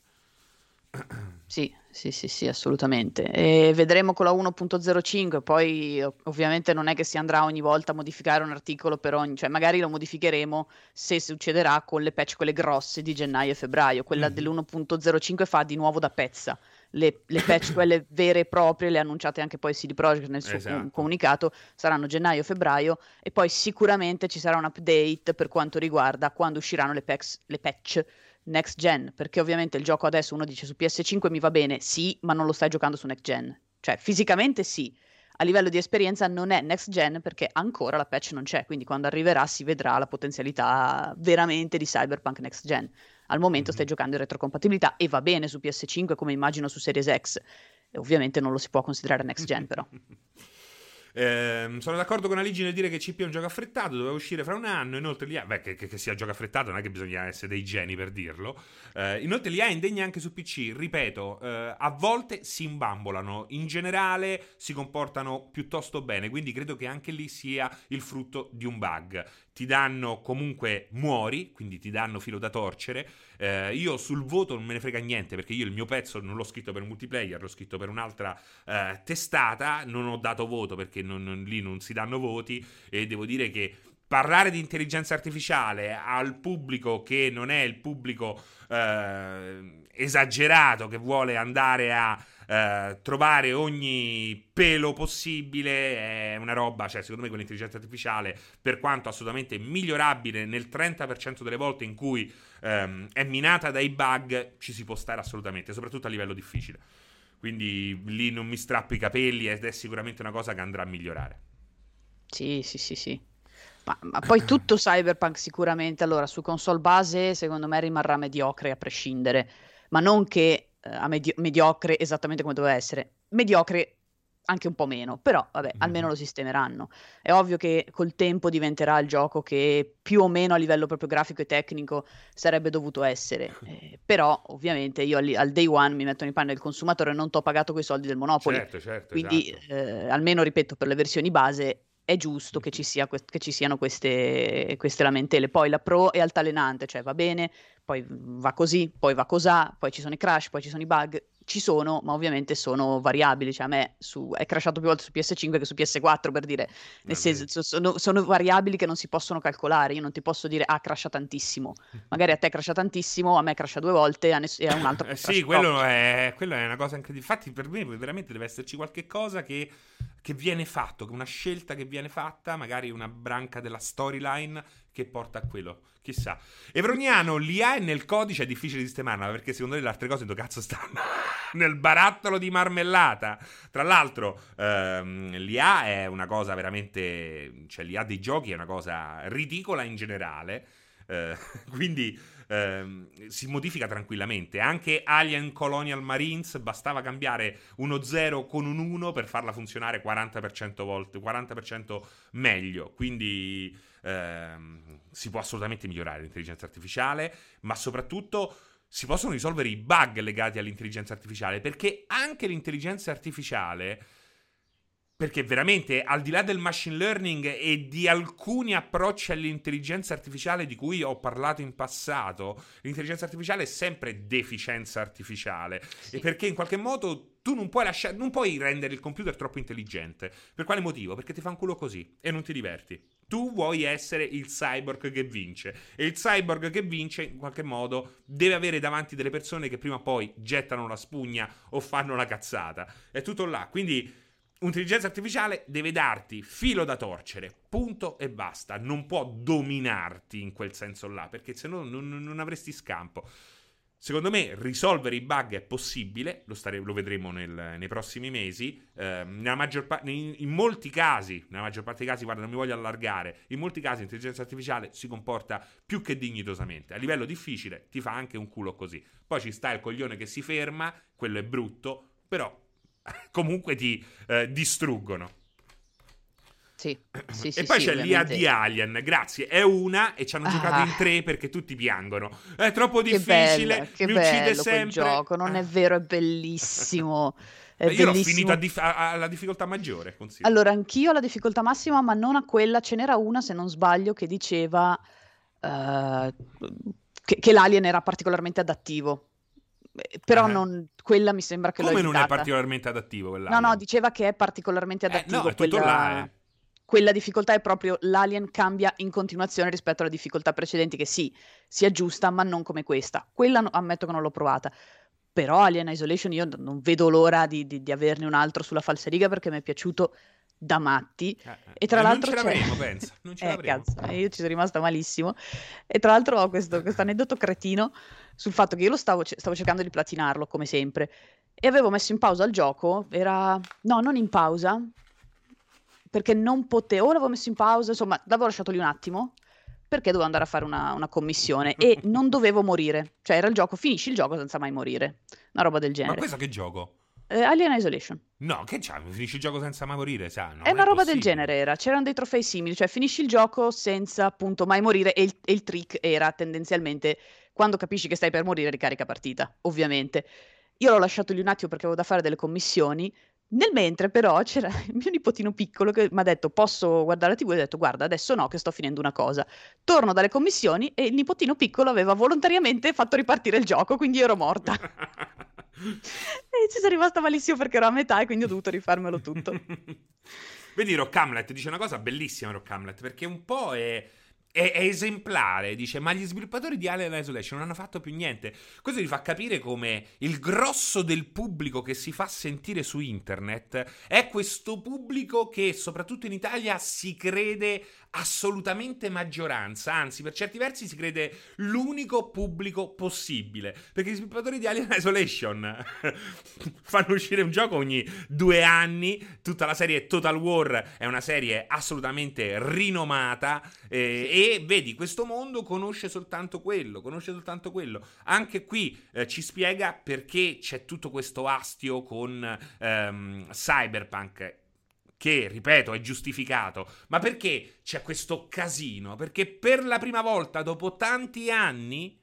Sì, sì, sì, sì, assolutamente. E vedremo con la uno punto zero cinque. Poi ovviamente non è che si andrà ogni volta a modificare un articolo per ogni, cioè magari lo modificheremo se succederà con le patch, quelle grosse di gennaio e febbraio. Quella mm. dell'uno punto zero cinque fa di nuovo da pezza. le, le patch quelle vere e proprie, le annunciate anche poi C D Projekt nel suo esatto. comunicato, saranno gennaio-febbraio, e poi sicuramente ci sarà un update per quanto riguarda quando usciranno le, pex, le patch next gen, perché ovviamente il gioco adesso uno dice su P S cinque mi va bene, sì, ma non lo stai giocando su next gen, cioè fisicamente sì, a livello di esperienza non è next gen perché ancora la patch non c'è, quindi quando arriverà si vedrà la potenzialità veramente di Cyberpunk next gen. Al momento mm-hmm. stai giocando in retrocompatibilità e va bene su P S cinque come immagino su Series X, e ovviamente non lo si può considerare next gen però. Eh, sono d'accordo con Aligi nel dire che C P è un gioco affrettato, doveva uscire fra un anno. Inoltre l'I A, beh, che, che, che sia gioco affrettato non è che bisogna essere dei geni per dirlo, eh, inoltre l'I A è indegna anche su P C, ripeto, eh, a volte si imbambolano, in generale si comportano piuttosto bene, quindi credo che anche lì sia il frutto di un bug. Ti danno comunque muori, quindi ti danno filo da torcere. Eh, io sul voto non me ne frega niente, perché io il mio pezzo non l'ho scritto per multiplayer, l'ho scritto per un'altra eh, testata, non ho dato voto perché non, non, lì non si danno voti, e devo dire che parlare di intelligenza artificiale al pubblico che non è il pubblico eh, esagerato, che vuole andare a Uh, trovare ogni pelo possibile, è una roba, cioè secondo me quell'intelligenza artificiale, per quanto assolutamente migliorabile nel trenta per cento delle volte in cui um, è minata dai bug, ci si può stare assolutamente, soprattutto a livello difficile, quindi lì non mi strappo i capelli ed è sicuramente una cosa che andrà a migliorare. Sì, sì, sì, sì. Ma, ma poi tutto Cyberpunk sicuramente, allora, su console base secondo me rimarrà mediocre a prescindere, ma non che a medio- mediocre esattamente come doveva essere, mediocre anche un po' meno, però vabbè, mm. almeno lo sistemeranno. È ovvio che col tempo diventerà il gioco che più o meno a livello proprio grafico e tecnico sarebbe dovuto essere, eh, però ovviamente io al, al day one mi metto nei panni del consumatore, non t'ho pagato quei soldi del Monopoly, certo, certo, quindi esatto. eh, almeno ripeto per le versioni base è giusto che ci, sia, che ci siano queste, queste lamentele. Poi la pro è altalenante, cioè va bene, poi va così, poi va cosà, poi ci sono i crash, poi ci sono i bug, ci sono, ma ovviamente sono variabili, cioè a me su, è crashato più volte su P S cinque che su P S quattro, per dire, nel senso sono, sono variabili che non si possono calcolare, io non ti posso dire ah crasha tantissimo, magari a te crasha tantissimo, a me crasha due volte a ness- e a un altro sì, quello è, quello è una cosa anche di... Infatti per me veramente deve esserci qualche cosa che che viene fatto, una scelta che viene fatta, magari una branca della storyline che porta a quello, chissà. Evroniano, l'I A è nel codice, è difficile sistemarla, perché secondo me le altre cose dove cazzo stanno? Nel barattolo di marmellata. Tra l'altro ehm, l'I A è una cosa veramente, cioè l'I A dei giochi è una cosa ridicola in generale, eh, quindi Uh, si modifica tranquillamente. Anche Alien Colonial Marines bastava cambiare uno zero con un uno per farla funzionare quaranta per cento volte, quaranta per cento meglio, quindi uh, si può assolutamente migliorare l'intelligenza artificiale, ma soprattutto si possono risolvere i bug legati all'intelligenza artificiale, perché anche l'intelligenza artificiale, perché veramente al di là del machine learning e di alcuni approcci all'intelligenza artificiale di cui ho parlato in passato, l'intelligenza artificiale è sempre deficienza artificiale, sì. E perché in qualche modo tu non puoi lasciare, non puoi rendere il computer troppo intelligente. Per quale motivo? Perché ti fa un culo così e non ti diverti. Tu vuoi essere il cyborg che vince, e il cyborg che vince in qualche modo deve avere davanti delle persone che prima o poi gettano la spugna o fanno la cazzata. È tutto là, quindi l'intelligenza artificiale deve darti filo da torcere, punto e basta. Non può dominarti in quel senso là, perché se no non, non avresti scampo. Secondo me risolvere i bug è possibile, lo, stare, lo vedremo nel, nei prossimi mesi, eh, nella maggior pa- in, in molti casi, nella maggior parte dei casi, guarda non mi voglio allargare, in molti casi l'intelligenza artificiale si comporta più che dignitosamente, a livello difficile ti fa anche un culo così, poi ci sta il coglione che si ferma, quello è brutto, però comunque ti eh, distruggono. Sì, sì, sì. E poi sì, c'è l'I A di Alien, grazie, è una e ci hanno ah. giocato in tre perché tutti piangono. È troppo che difficile, bello, che mi bello uccide sempre. Quel gioco, non è vero, è bellissimo. È Io bellissimo. L'ho finito a dif- a- alla difficoltà maggiore, consiglio. Allora, anch'io alla difficoltà massima, ma non a quella, ce n'era una se non sbaglio che diceva uh, che-, che l'alien era particolarmente adattivo. Però uh-huh. non, quella mi sembra che l'ho evitata. Come non è particolarmente adattivo quell'alien? No, no, diceva che è particolarmente adattivo. Eh, no, è tutto quella, là, eh. Quella difficoltà è proprio l'alien cambia in continuazione rispetto alla difficoltà precedente, che sì, si aggiusta, ma non come questa. Quella no, ammetto che non l'ho provata. però Alien Isolation io non vedo l'ora di, di, di averne un altro sulla falsariga, perché mi è piaciuto da matti. Eh, eh. E tra e l'altro non ce l'avremo, penso. Non ce eh, l'avremo. Cazzo, io ci sono rimasta malissimo. E tra l'altro ho questo aneddoto cretino sul fatto che io lo stavo, stavo cercando di platinarlo, come sempre, e avevo messo in pausa il gioco, era... no, non in pausa, perché non potevo, o l'avevo messo in pausa, insomma, l'avevo lasciato lì un attimo, perché dovevo andare a fare una, una commissione e non dovevo morire, cioè era il gioco, finisci il gioco senza mai morire, una roba del genere. Ma questo che gioco? Eh, Alien Isolation. No, che c'ha? Finisci il gioco senza mai morire, sa? No, è una è roba possibile. Del genere era, c'erano dei trofei simili, cioè finisci il gioco senza appunto mai morire, e il, e il trick era tendenzialmente, quando capisci che stai per morire ricarica partita, ovviamente. Io l'ho lasciato lì un attimo perché avevo da fare delle commissioni. Nel mentre però c'era il mio nipotino piccolo che mi ha detto posso guardare la tv, e ho detto guarda adesso no che sto finendo una cosa. Torno dalle commissioni e il nipotino piccolo aveva volontariamente fatto ripartire il gioco, quindi ero morta. E ci sono rimasta malissimo perché ero a metà e quindi ho dovuto rifarmelo tutto. Vedi, Rock Hamlet dice una cosa bellissima, Rock Hamlet, perché un po' è... È, è esemplare, dice, ma gli sviluppatori di Alien Isolation non hanno fatto più niente. Questo ti fa capire come il grosso del pubblico che si fa sentire su internet è questo pubblico che, soprattutto in Italia, si crede assolutamente maggioranza, anzi per certi versi si crede l'unico pubblico possibile, perché gli sviluppatori di Alien Isolation fanno uscire un gioco ogni due anni, tutta la serie Total War è una serie assolutamente rinomata, eh, e vedi, questo mondo conosce soltanto quello, conosce soltanto quello. Anche qui eh, ci spiega perché c'è tutto questo astio con ehm, Cyberpunk, che, ripeto, è giustificato, ma perché c'è questo casino? Perché per la prima volta dopo tanti anni,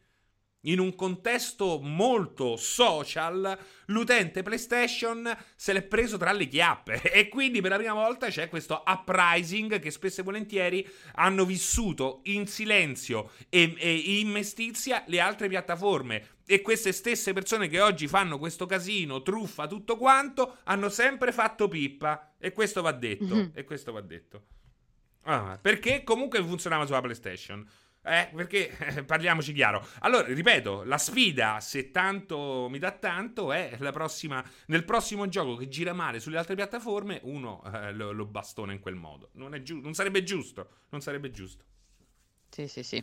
in un contesto molto social, l'utente PlayStation se l'è preso tra le chiappe, e quindi per la prima volta c'è questo uprising che spesso e volentieri hanno vissuto in silenzio e, e in mestizia le altre piattaforme. E queste stesse persone che oggi fanno questo casino, truffa, tutto quanto, hanno sempre fatto pippa. E questo va detto. Mm-hmm. E questo va detto. Ah, perché comunque funzionava sulla PlayStation. Eh, perché eh, parliamoci chiaro. Allora, ripeto, la sfida, se tanto mi dà tanto, è la prossima. Nel prossimo gioco che gira male sulle altre piattaforme, uno eh, lo, lo bastona in quel modo. Non è giu- non sarebbe giusto. Non sarebbe giusto. Sì, sì, sì.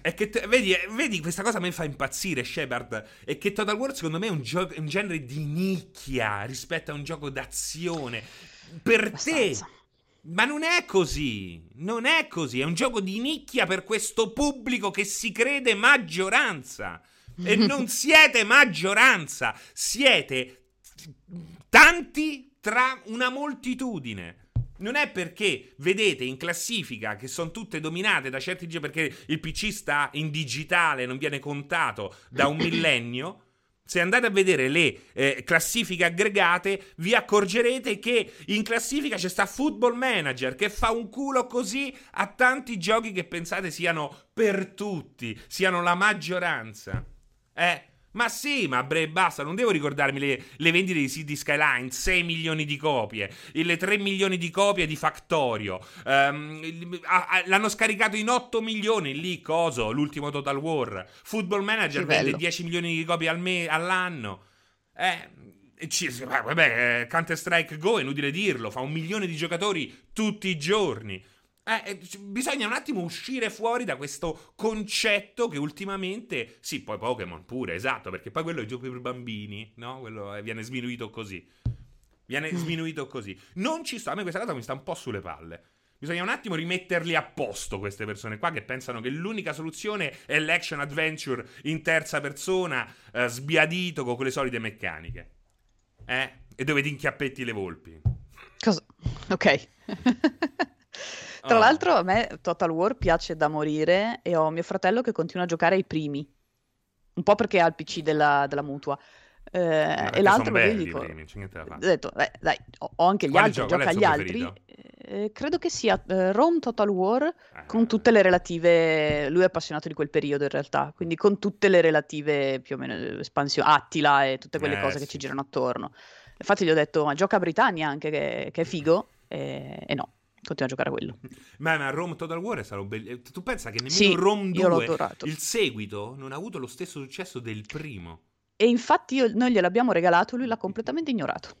È che te, vedi, vedi, questa cosa mi fa impazzire, Shepard. È che Total War secondo me è un, gio- un genere di nicchia rispetto a un gioco d'azione. Per abbastanza. Te... Ma non è così, non è così, è un gioco di nicchia per questo pubblico che si crede maggioranza. E non siete maggioranza, siete tanti tra una moltitudine. Non è perché vedete in classifica che sono tutte dominate da certi giochi, perché il P C sta in digitale, non viene contato da un millennio. Se andate a vedere le eh, classifiche aggregate, vi accorgerete che in classifica c'è sta Football Manager, che fa un culo così a tanti giochi che pensate siano per tutti, siano la maggioranza. Eh... Ma sì, ma bre, basta, non devo ricordarmi le, le vendite di City Skylines, sei milioni di copie, le tre milioni di copie di Factorio, um, a, a, l'hanno scaricato in otto milioni, lì coso, l'ultimo Total War, Football Manager vende dieci milioni di copie al me, all'anno, eh... C- vabbè, Counter Strike Go, è inutile dirlo, fa un milione di giocatori tutti i giorni. Eh, bisogna un attimo uscire fuori da questo concetto che ultimamente, sì, poi Pokémon pure, esatto, perché poi quello è gioco per bambini, no? Quello viene sminuito così. Viene mm. sminuito così. Non ci sta, a me questa cosa mi sta un po' sulle palle. Bisogna un attimo rimetterli a posto queste persone qua che pensano che l'unica soluzione è l'action adventure in terza persona, eh, sbiadito con quelle solite meccaniche. Eh? E dove ti inchiappetti le volpi. Cosa? Ok. Tra oh. l'altro a me Total War piace da morire e ho mio fratello che continua a giocare ai primi, un po' perché ha il P C della, della mutua, eh, e l'altro perché dico, primi, ho detto, beh, dai, ho anche gli Quale altri, gioco? gioca agli altri, eh, credo che sia eh, Rome Total War, ah, con tutte le relative, lui è appassionato di quel periodo in realtà, quindi con tutte le relative più o meno espansioni, Attila e tutte quelle eh, cose sì. che ci girano attorno. Infatti gli ho detto, ma gioca a Britannia anche che, che è figo, e, e no. Continua a giocare a quello. Ma, ma Rome Total War è stato bello. Tu pensa che nemmeno sì, Rome due, il seguito, non ha avuto lo stesso successo del primo. E infatti io, noi gliel'abbiamo regalato, lui l'ha completamente ignorato.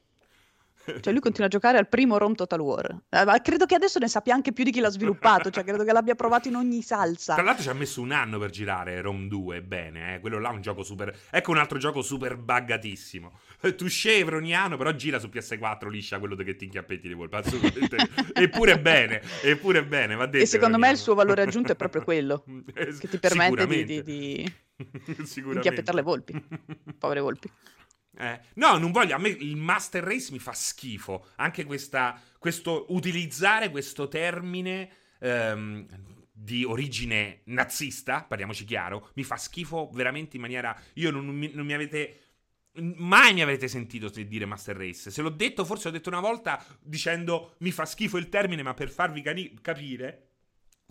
Cioè lui continua a giocare al primo Rome Total War. Eh, credo che adesso ne sappia anche più di chi l'ha sviluppato, cioè credo che l'abbia provato in ogni salsa. Tra l'altro ci ha messo un anno per girare Rome due, bene, eh? Quello là è un gioco super... Ecco un altro gioco super buggatissimo. Tu scevri ogni anno, però gira su P S quattro liscia quello che ti inchiappetti di volpa. Eppure bene, eppure bene, va detto. E secondo me il suo valore aggiunto è proprio quello, che ti permette di, di, di... inchiappettare le volpi, povere volpi. Eh, no, non voglio, a me il Master Race mi fa schifo. Anche questa, questo utilizzare questo termine ehm, di origine nazista, parliamoci chiaro, mi fa schifo veramente in maniera... Io non, non, mi, non mi avete... Mai mi avrete sentito dire Master Race. Se l'ho detto, forse l'ho detto una volta dicendo mi fa schifo il termine, ma per farvi cani- capire...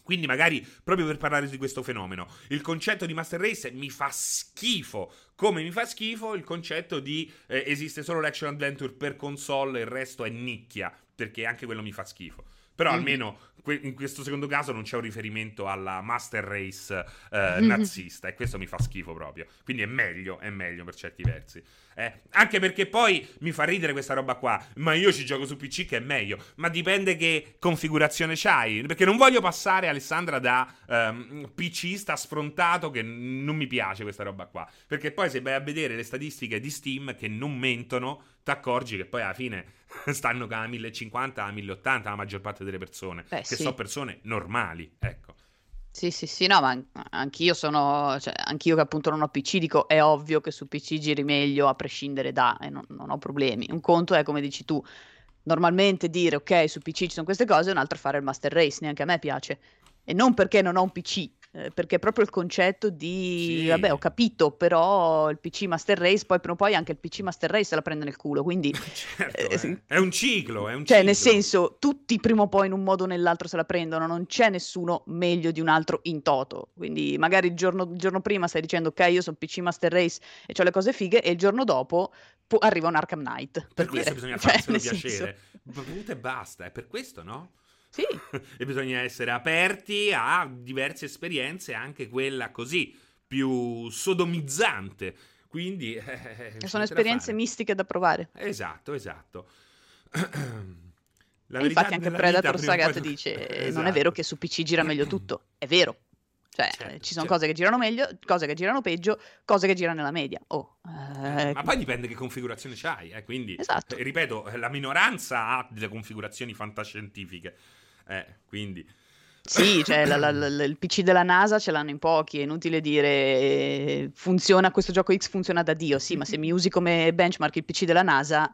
Quindi magari proprio per parlare di questo fenomeno, il concetto di Master Race mi fa schifo, come mi fa schifo il concetto di eh, esiste solo l'action adventure per console e il resto è nicchia, perché anche quello mi fa schifo. Però mm-hmm. almeno que- in questo secondo caso non c'è un riferimento alla Master Race eh, mm-hmm. nazista, e questo mi fa schifo proprio. Quindi è meglio, è meglio per certi versi. Eh, anche perché poi mi fa ridere questa roba qua, ma io ci gioco su P C che è meglio, ma dipende che configurazione c'hai, perché non voglio passare, Alessandra, da um, PCista sfrontato che n- non mi piace questa roba qua, perché poi se vai a vedere le statistiche di Steam che non mentono, ti accorgi che poi alla fine stanno a mille cinquanta, a mille ottanta la maggior parte delle persone. Beh, che sì. sono persone normali, ecco. Sì, sì, sì, no, ma anch'io sono, cioè, anch'io che appunto non ho P C, dico, è ovvio che su P C giri meglio a prescindere da, e non, non ho problemi. Un conto è, come dici tu, normalmente dire, ok, su P C ci sono queste cose, un altro fare il Master Race, neanche a me piace. E non perché non ho un P C, eh, perché proprio il concetto di, sì. vabbè, ho capito, però il P C Master Race, poi prima o poi anche il P C Master Race se la prende nel culo, quindi... certo, eh, sì. È un ciclo, è un cioè, ciclo. Cioè, nel senso, tutti prima o poi in un modo o nell'altro se la prendono, non c'è nessuno meglio di un altro in toto, quindi magari il giorno, il giorno prima stai dicendo, ok, io sono P C Master Race e c'ho le cose fighe, e il giorno dopo pu- arriva un Arkham Knight, per, per questo dire. Bisogna farselo cioè, piacere, punto e basta, è per questo, no? Sì. E bisogna essere aperti a diverse esperienze, anche quella così più sodomizzante. Quindi eh, sono esperienze mistiche da provare. Esatto, esatto. La infatti anche Predator Sagat poi... dice esatto. Non è vero che su P C gira meglio tutto. È vero. Cioè, certo, ci sono certo. cose che girano meglio, cose che girano peggio, cose che girano nella media. Oh, eh, ma poi dipende che configurazione c'hai, eh, quindi esatto. eh, ripeto, la minoranza ha delle configurazioni fantascientifiche. Eh, quindi sì, cioè la, la, la, il P C della NASA ce l'hanno in pochi, è inutile dire eh, funziona questo gioco X, funziona da Dio, sì, ma se mi usi come benchmark il P C della NASA,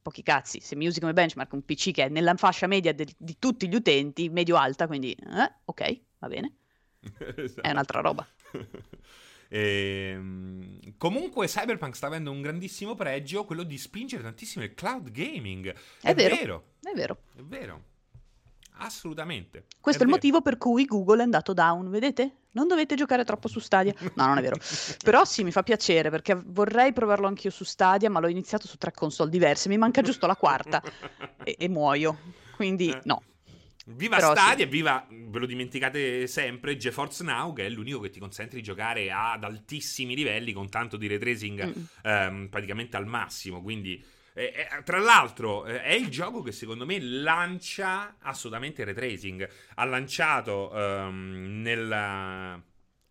pochi cazzi. Se mi usi come benchmark un P C che è nella fascia media de, di tutti gli utenti, medio-alta, quindi eh, ok, va bene. Esatto. È un'altra roba. E, comunque Cyberpunk sta avendo un grandissimo pregio, quello di spingere tantissimo il cloud gaming. È, è vero, vero, è vero, è vero. Assolutamente. Questo è, è il vero. motivo per cui Google è andato down, vedete? Non dovete giocare troppo su Stadia. No, non è vero. Però sì, mi fa piacere, perché vorrei provarlo anch'io su Stadia, ma l'ho iniziato su tre console diverse, mi manca giusto la quarta e, e muoio. Quindi eh. no. Viva Però Stadia, sì. viva, ve lo dimenticate sempre, GeForce Now, che è l'unico che ti consente di giocare ad altissimi livelli con tanto di ray tracing mm. ehm, praticamente al massimo. Quindi, eh, eh, tra l'altro, eh, è il gioco che secondo me lancia assolutamente il ray tracing. Ha lanciato ehm, nella,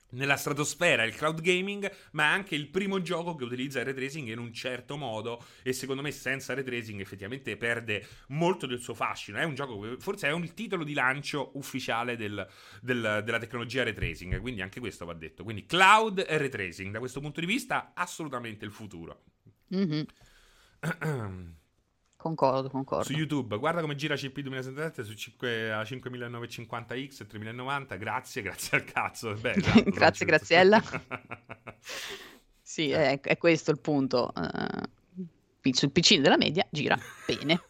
nella stratosfera il cloud gaming, ma è anche il primo gioco che utilizza il ray tracing in un certo modo, e secondo me senza ray tracing effettivamente perde molto del suo fascino. È un gioco, forse è un titolo di lancio ufficiale del, del, della tecnologia ray tracing, quindi anche questo va detto. Quindi cloud e ray tracing, da questo punto di vista assolutamente il futuro. Mm-hmm. Concordo, concordo. Su YouTube, guarda come gira C P duemilasettantasette su cinque, a cinquemilanovecentocinquanta X e tremilanovanta. Grazie, grazie al cazzo. Beh, esatto, grazie, Graziella. Sì, è, è questo il punto. Uh, sul P C della media gira bene.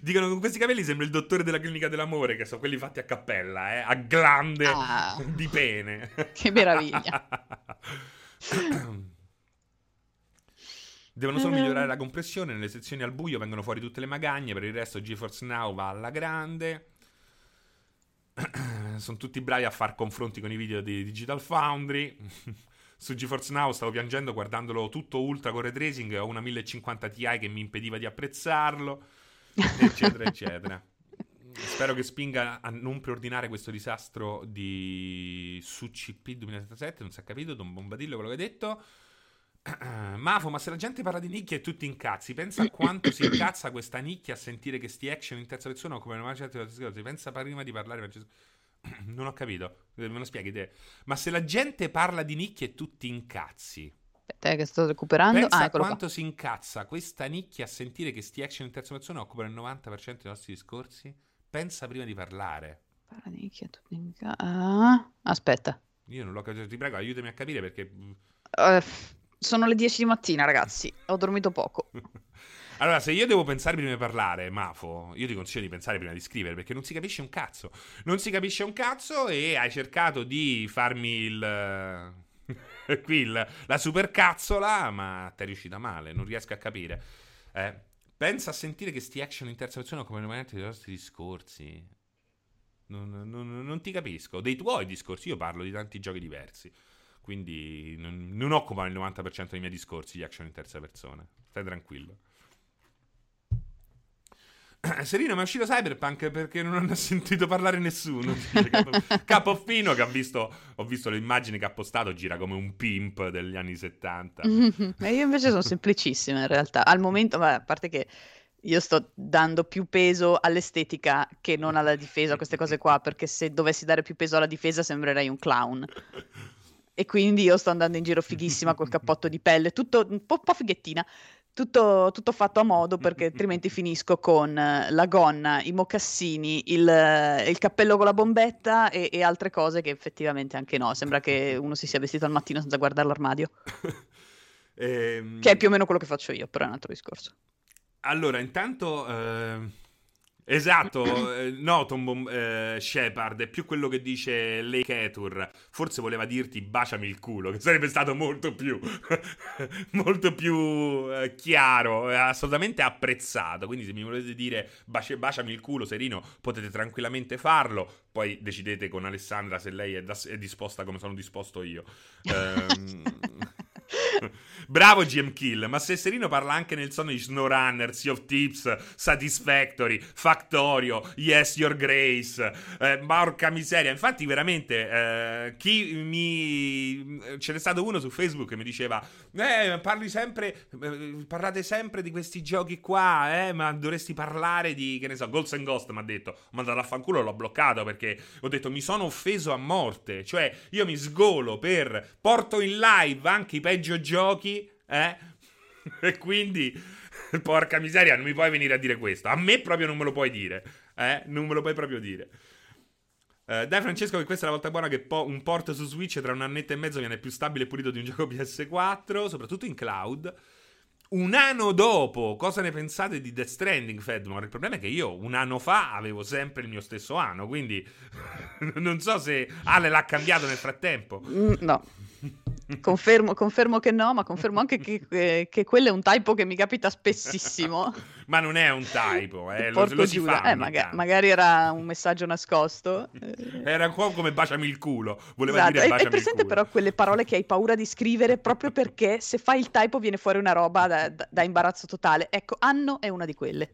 Dicono con questi capelli sembra il dottore della clinica dell'amore, che sono quelli fatti a cappella, eh, a glande ah, di pene. Che meraviglia. Devono solo migliorare la compressione, nelle sezioni al buio vengono fuori tutte le magagne, per il resto GeForce Now va alla grande. Sono tutti bravi a far confronti con i video di Digital Foundry. su GeForce Now stavo piangendo guardandolo tutto ultra con ray tracing, ho una mille cinquanta Ti che mi impediva di apprezzarlo, eccetera eccetera. Spero che spinga a non preordinare questo disastro di su C P duemilasettantasette, non si è capito, Don Bombadillo quello che hai detto. Uh, Mafo, ma se la gente parla di nicchia e tu ti incazzi, pensa a quanto si incazza questa nicchia a sentire che sti action in terza persona o come una certa cosa, pensa prima di parlare. Non ho capito, me lo spieghi te. Ma se la gente parla di nicchia e tu ti incazzi, aspetta che sto recuperando, pensa ah, a quanto qua. Si incazza questa nicchia a sentire che sti action in terza persona occupano il novanta per cento dei nostri discorsi, pensa prima di parlare. Parla nicchia, tu ti incazzi. Ah, aspetta, io non l'ho capito, ti prego aiutami a capire perché uh. Sono le dieci di mattina, ragazzi. Ho dormito poco. Allora, se io devo pensare prima di parlare, Mafo, io ti consiglio di pensare prima di scrivere, perché non si capisce un cazzo. Non si capisce un cazzo e hai cercato di farmi il... qui il... la supercazzola, ma ti è riuscita male, non riesco a capire. Eh, pensa a sentire che sti action in terza persona come normalmente dei nostri discorsi. Non, non, non ti capisco. Dei tuoi discorsi, io parlo di tanti giochi diversi. Quindi non, non occupano il novanta per cento dei miei discorsi gli action in terza persona. Stai tranquillo. Serino, ma è uscito Cyberpunk perché non ho sentito parlare nessuno. Capoffino che ha visto, ho visto le immagini che ha postato, gira come un pimp degli anni settanta. Mm-hmm. E io invece sono semplicissima in realtà. Al momento, ma a parte che io sto dando più peso all'estetica che non alla difesa, queste cose qua, perché se dovessi dare più peso alla difesa sembrerei un clown. E quindi io sto andando in giro fighissima col cappotto di pelle, tutto un po', po' fighettina, tutto, tutto fatto a modo, perché altrimenti finisco con la gonna, i mocassini, il, il cappello con la bombetta e, e altre cose che effettivamente anche no. Sembra che uno si sia vestito al mattino senza guardare l'armadio, ehm... che è più o meno quello che faccio io, però è un altro discorso. Allora, intanto... Eh... Esatto, eh, no, Tom eh, Shepard, è più quello che dice lei Ketur. Forse voleva dirti baciami il culo, che sarebbe stato molto più molto più eh, chiaro, eh, assolutamente apprezzato. Quindi se mi volete dire baci- baciami il culo, Serino, potete tranquillamente farlo. Poi decidete con Alessandra se lei è, da- è disposta come sono disposto io. Ehm... Bravo G M Kill, ma se Serino parla anche nel sonno di SnowRunner, Sea of Thieves, Satisfactory, Factorio, Yes Your Grace, eh, porca miseria. Infatti veramente eh, chi mi... c'è stato uno su Facebook che mi diceva eh, parli sempre eh, parlate sempre di questi giochi qua, eh, ma dovresti parlare di, che ne so, Ghosts and Ghost, mi ha detto, ma dall'affanculo l'ho bloccato perché ho detto mi sono offeso a morte, cioè io mi sgolo per, porto in live anche i peggio giochi, eh? E quindi, porca miseria, non mi puoi venire a dire questo. A me proprio non me lo puoi dire, eh? Non me lo puoi proprio dire. Uh, dai Francesco, che questa è la volta buona che po- un port su Switch tra un annetto e mezzo viene più stabile e pulito di un gioco P S quattro, soprattutto in cloud. Un anno dopo, cosa ne pensate di Death Stranding, Fedmore? Il problema è che io un anno fa avevo sempre il mio stesso anno, quindi non so se Ale l'ha cambiato nel frattempo. No, confermo, confermo che no, ma confermo anche che, che, che quello è un typo che mi capita spessissimo. Ma non è un typo, eh, lo, lo si fa. Eh, maga- magari era un messaggio nascosto. Era un po' come baciami il culo, voleva esatto. dire baciami il culo. È presente però quelle parole che hai paura di scrivere proprio perché se fai il typo viene fuori una roba da, da, da imbarazzo totale. Ecco, anno è una di quelle.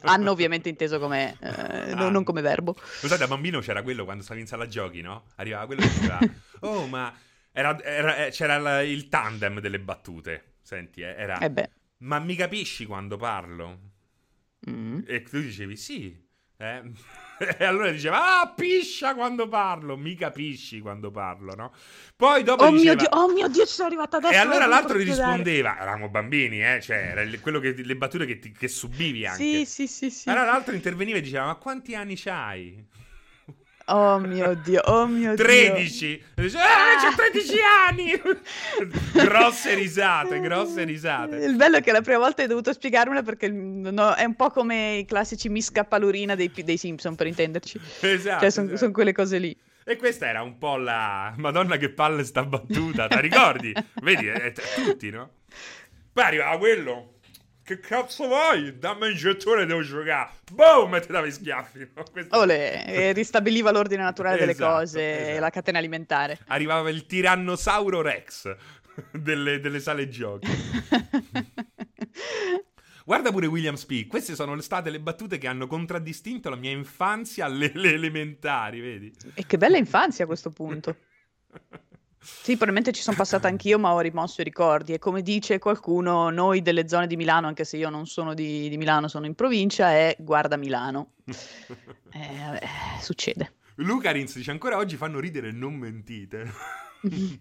Hanno ovviamente inteso come eh, ah, non come verbo. Lo sai, da bambino c'era quello quando stavi in sala giochi, no? Arrivava quello che diceva oh ma era, era, c'era il tandem delle battute. Senti, eh, era eh beh. Ma mi capisci quando parlo? Mm. E tu dicevi sì eh? E allora diceva ah piscia quando parlo, mi capisci quando parlo, no? Poi dopo oh diceva, mio Dio, oh mio Dio ci sono arrivata adesso. E allora l'altro gli rispondeva, eravamo bambini eh, cioè era quello che, le battute che, ti, che subivi anche. Sì sì sì, sì. Allora l'altro interveniva e diceva ma quanti anni c'hai? Oh mio Dio, oh mio tredici. Dio. tredici! Ah, c'ho tredici anni! Grosse risate, grosse risate. Il bello è che la prima volta hai dovuto spiegarmela perché no, è un po' come i classici mi scappa l'urina dei, dei Simpson, per intenderci. Esatto. Cioè, sono esatto. son quelle cose lì. E questa era un po' la... Madonna che palle sta battuta, te la ricordi? Vedi, è, è, è tutti, no? Poi arriva quello... Che cazzo vuoi? Dammi il gettone, devo giocare. Boom! E te davi schiaffi. No? Questo... Olè, e ristabiliva l'ordine naturale delle esatto, cose, esatto. La catena alimentare. Arrivava il tirannosauro Rex delle, delle sale giochi. Guarda pure William Speak. Queste sono state le battute che hanno contraddistinto la mia infanzia alle elementari, vedi? E che bella infanzia a questo punto. Sì, probabilmente ci sono passata anch'io, ma ho rimosso i ricordi. E come dice qualcuno, noi delle zone di Milano, anche se io non sono di, di Milano, sono in provincia, è guarda Milano. eh, vabbè, succede. Luca Rins dice, ancora oggi fanno ridere, non mentite. In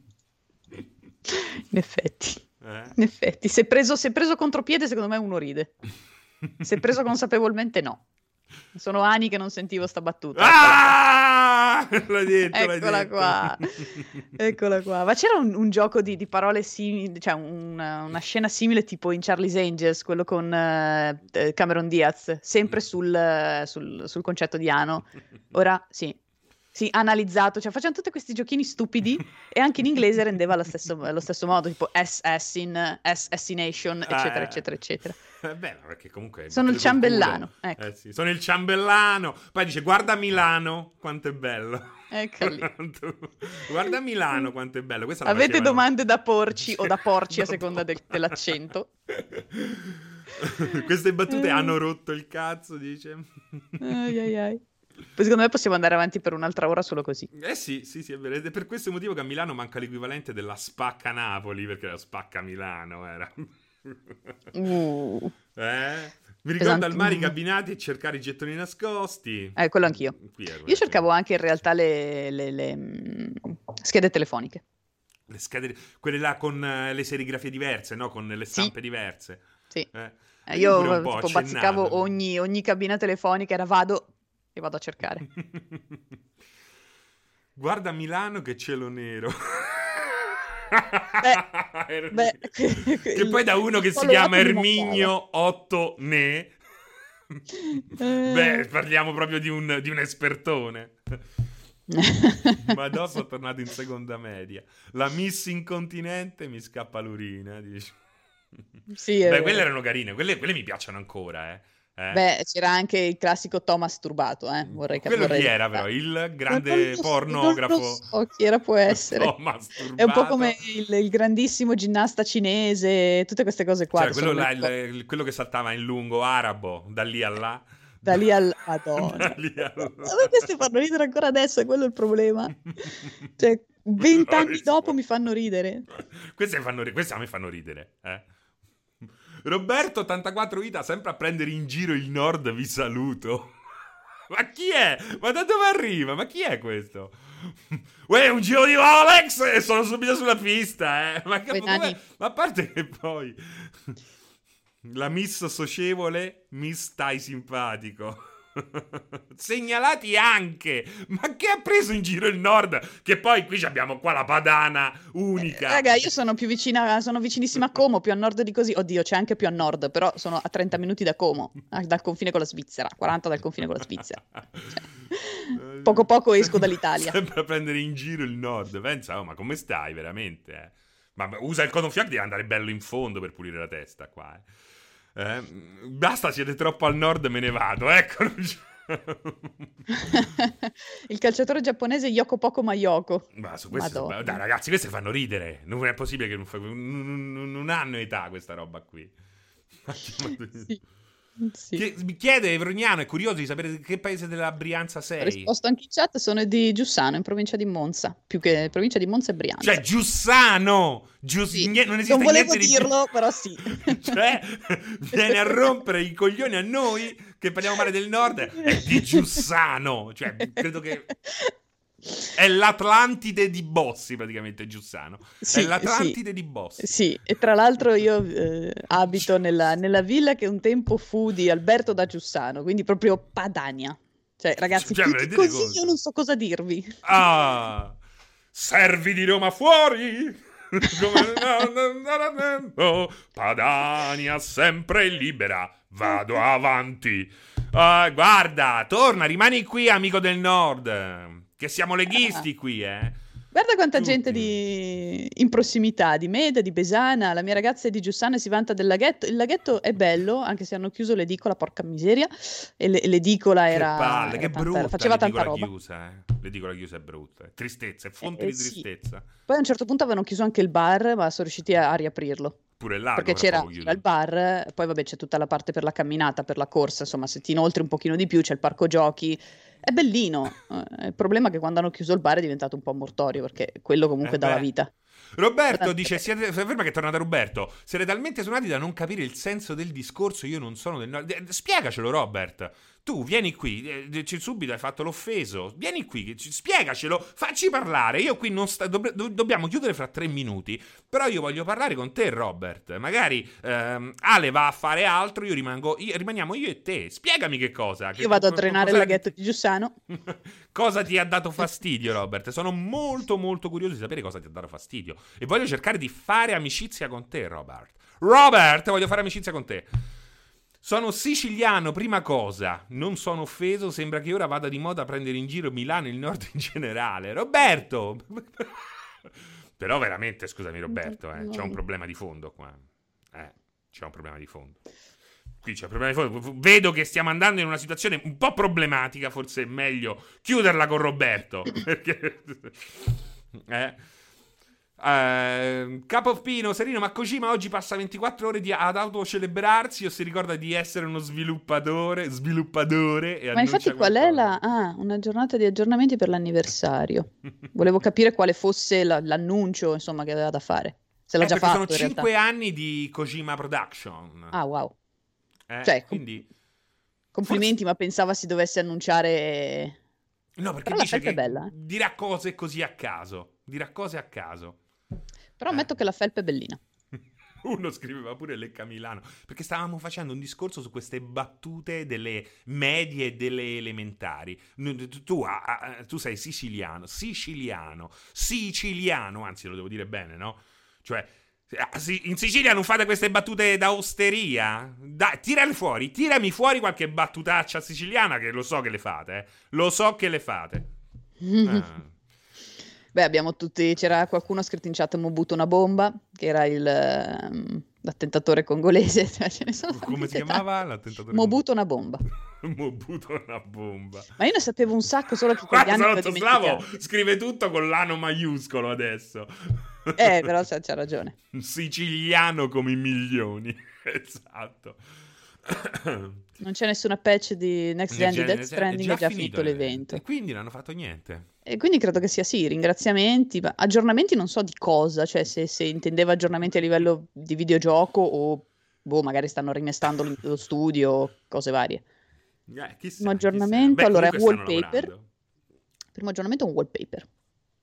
effetti. Eh? In effetti, se preso, se preso contropiede secondo me uno ride. Se preso consapevolmente no. Sono anni che non sentivo sta battuta. Ah! L'hai detto, eccola l'hai detto. Qua. Eccola qua. Ma c'era un, un gioco di, di parole simili, cioè una, una scena simile tipo in Charlie's Angels, quello con uh, Cameron Diaz, sempre sul, uh, sul, sul concetto di Ano. Ora sì. Sì, analizzato, cioè facevano tutti questi giochini stupidi e anche in inglese rendeva lo stesso, lo stesso modo, tipo S S in assassination, eccetera, ah, eccetera, eccetera. È bello perché comunque... Sono il ciambellano, ecco. Eh sì, sono il ciambellano, poi dice guarda Milano, quanto è bello. Ecco lì. Guarda Milano, quanto è bello. Questa avete facevano... domande da porci o da porci a seconda del, dell'accento? Queste battute hanno rotto il cazzo, dice. Ai ai ai. Secondo me possiamo andare avanti per un'altra ora solo così. Eh sì, sì, sì, è vero. Ed è per questo motivo che a Milano manca l'equivalente della Spacca Napoli, perché la Spacca Milano era. Uh. Eh? Mi ricordo al mare i cabinati e cercare i gettoni nascosti. Eh, quello anch'io. Quello Io cercavo anche in realtà le, le, le, le schede telefoniche. Le schede, quelle là con le serigrafie diverse, no? Con le stampe sì. diverse. Sì. Eh. Io, Io tipo, bazzicavo ogni, ogni cabina telefonica, era vado... e vado a cercare. Guarda Milano che cielo nero. Beh, beh, che poi da uno che si chiama Erminio Ottone. Eh. Beh, parliamo proprio di un, di un espertone. Madò, sono tornato in seconda media. La miss incontinente mi scappa l'urina. Dice. Sì, beh, quelle erano carine, quelle, quelle mi piacciono ancora, eh. Eh. Beh, c'era anche il classico Thomas Turbato, eh? Vorrei capire. Quello chi era però, il grande so, pornografo. Non so chi era, può essere. Thomas Turbato. È un po' come il, il grandissimo ginnasta cinese, tutte queste cose qua. Cioè, che quello, là, il, quello che saltava in lungo, arabo, da lì a là. Da lì al... Madonna. Vabbè, questi fanno ridere ancora adesso, è quello il problema. Cioè, vent'anni dopo mi fanno ridere. Queste fanno ridere, queste a me fanno ridere, eh. Roberto ottantaquattro Ita, sempre a prendere in giro il nord, vi saluto. Ma chi è? Ma da dove arriva? Ma chi è questo? Uè, un giro di Rolex e sono subito sulla pista, eh. Ma, cap- come... Ma a parte che poi la miss socievole, mi stai simpatico. Segnalati anche. Ma che ha preso in giro il nord? Che poi qui abbiamo qua la padana unica. Eh, raga, io sono più vicina, sono vicinissima a Como, più a nord di così. Oddio, c'è anche più a nord, però sono a trenta minuti da Como, dal confine con la Svizzera, quaranta dal confine con la Svizzera. Cioè, poco poco esco dall'Italia. Sempre a prendere in giro il nord. Pensa, oh, ma come stai veramente? Eh? Ma usa il cotton fioc, devi andare bello in fondo per pulire la testa qua, eh. Eh, basta, siete troppo al nord, me ne vado, ecco. Il calciatore giapponese Yoko Poko Mayoko. Ma su questo, dai ragazzi, queste fanno ridere, non è possibile che non, fa... non hanno età questa roba qui. Sì. Sì. Che, mi chiede Evrognano, è curioso di sapere di che paese della Brianza sei. Ho risposto anche in chat, sono di Giussano, in provincia di Monza. Più che provincia di Monza e Brianza. Cioè Giussano Giuss... sì. Niente, non esiste. Non volevo dirlo di... però sì. Cioè viene a rompere i coglioni a noi che parliamo male del nord. È di Giussano. Cioè credo che è l'Atlantide di Bossi praticamente, Giussano. Sì, è l'Atlantide sì. di Bossi. Sì, e tra l'altro io eh, abito nella, nella villa che un tempo fu di Alberto da Giussano, quindi proprio Padania. Cioè ragazzi, cioè, così cosa? Io non so cosa dirvi. Ah, servi di Roma fuori! Padania sempre libera, vado avanti. Uh, guarda, torna, rimani qui amico del nord. Che siamo leghisti qui, eh. Guarda quanta Tutti. gente di... in prossimità, di Meda, di Besana, la mia ragazza è di Giussana e si vanta del laghetto. Il laghetto è bello, anche se hanno chiuso l'edicola, porca miseria. E le, l'edicola era... Che palle, era che tanta, brutta faceva l'edicola tanta roba. Chiusa, eh. L'edicola chiusa è brutta, è tristezza, è fonte eh, di tristezza. Sì. Poi a un certo punto avevano chiuso anche il bar, ma sono riusciti a, a riaprirlo. Pure là, perché c'era, c'era il bar, poi vabbè c'è tutta la parte per la camminata, per la corsa, insomma se ti inoltri un pochino di più c'è il parco giochi, è bellino. Il problema è che quando hanno chiuso il bar è diventato un po' mortorio, perché quello comunque eh dà la vita. Roberto dice, siete, ferma che è tornato Roberto, siete talmente suonati da non capire il senso del discorso, io non sono del nord. Spiegacelo Robert, tu vieni qui, eh, subito hai fatto l'offeso, vieni qui, spiegacelo, facci parlare, io qui non sta, do, do, dobbiamo chiudere fra tre minuti, però io voglio parlare con te Robert, magari ehm, Ale va a fare altro, io rimango, io, rimaniamo io e te, spiegami che cosa. Che, io vado a trenare il laghetto di Giussano. Cosa ti ha dato fastidio Robert? Sono molto molto curioso di sapere cosa ti ha dato fastidio. E voglio cercare di fare amicizia con te, Robert. Robert, voglio fare amicizia con te. Sono siciliano, prima cosa. Non sono offeso, sembra che ora vada di moda a prendere in giro Milano e il nord in generale. Roberto! Però veramente, scusami Roberto, eh, c'è un problema di fondo qua. Eh, c'è un problema di fondo. Qui c'è un problema di fondo. Vedo che stiamo andando in una situazione un po' problematica, forse è meglio chiuderla con Roberto. Perché... eh... Uh, Capoppino Serino, ma Kojima oggi passa ventiquattro ore di, ad autocelebrarsi o si ricorda di essere uno sviluppatore sviluppatore e ma infatti qual è la ah, una giornata di aggiornamenti per l'anniversario. Volevo capire quale fosse la, l'annuncio insomma che aveva da fare, se l'ha eh, già fatto. Sono cinque anni di Kojima Production. Ah wow, eh, cioè, quindi complimenti forse... ma pensava si dovesse annunciare. No, perché però dice che è bella, eh? dirà cose così a caso dirà cose a caso Però ammetto eh. che la felpa è bellina. Uno scriveva pure Lecca Milano, perché stavamo facendo un discorso su queste battute delle medie e delle elementari. Tu, ah, tu sei siciliano, siciliano, siciliano, anzi lo devo dire bene, no? Cioè, in Sicilia non fate queste battute da osteria? Dai, tirale fuori, tirami fuori qualche battutaccia siciliana che lo so che le fate, eh. Lo so che le fate. Ah. Beh, abbiamo tutti, c'era qualcuno scritto in chat Mobutu una bomba, che era il um, l'attentatore congolese, cioè, ce ne sono come si chiamava l'attentatore? Mobutu una bomba. Mobutu una bomba. Ma io ne sapevo un sacco, solo che quegli anni ho dimenticato. Slavo scrive tutto con l'ano maiuscolo adesso. Eh, però c'ha, c'ha ragione. Siciliano come i milioni. Esatto. Non c'è nessuna patch di Next Gen di Death Stranding, è già, è già finito, finito l'evento. E quindi non hanno fatto niente. E quindi credo che sia sì, ringraziamenti, ma aggiornamenti non so di cosa, cioè se, se intendeva aggiornamenti a livello di videogioco o boh, magari stanno rimestando lo studio, cose varie. Eh, chissà, un aggiornamento, beh, allora è un wallpaper. Primo aggiornamento è un wallpaper.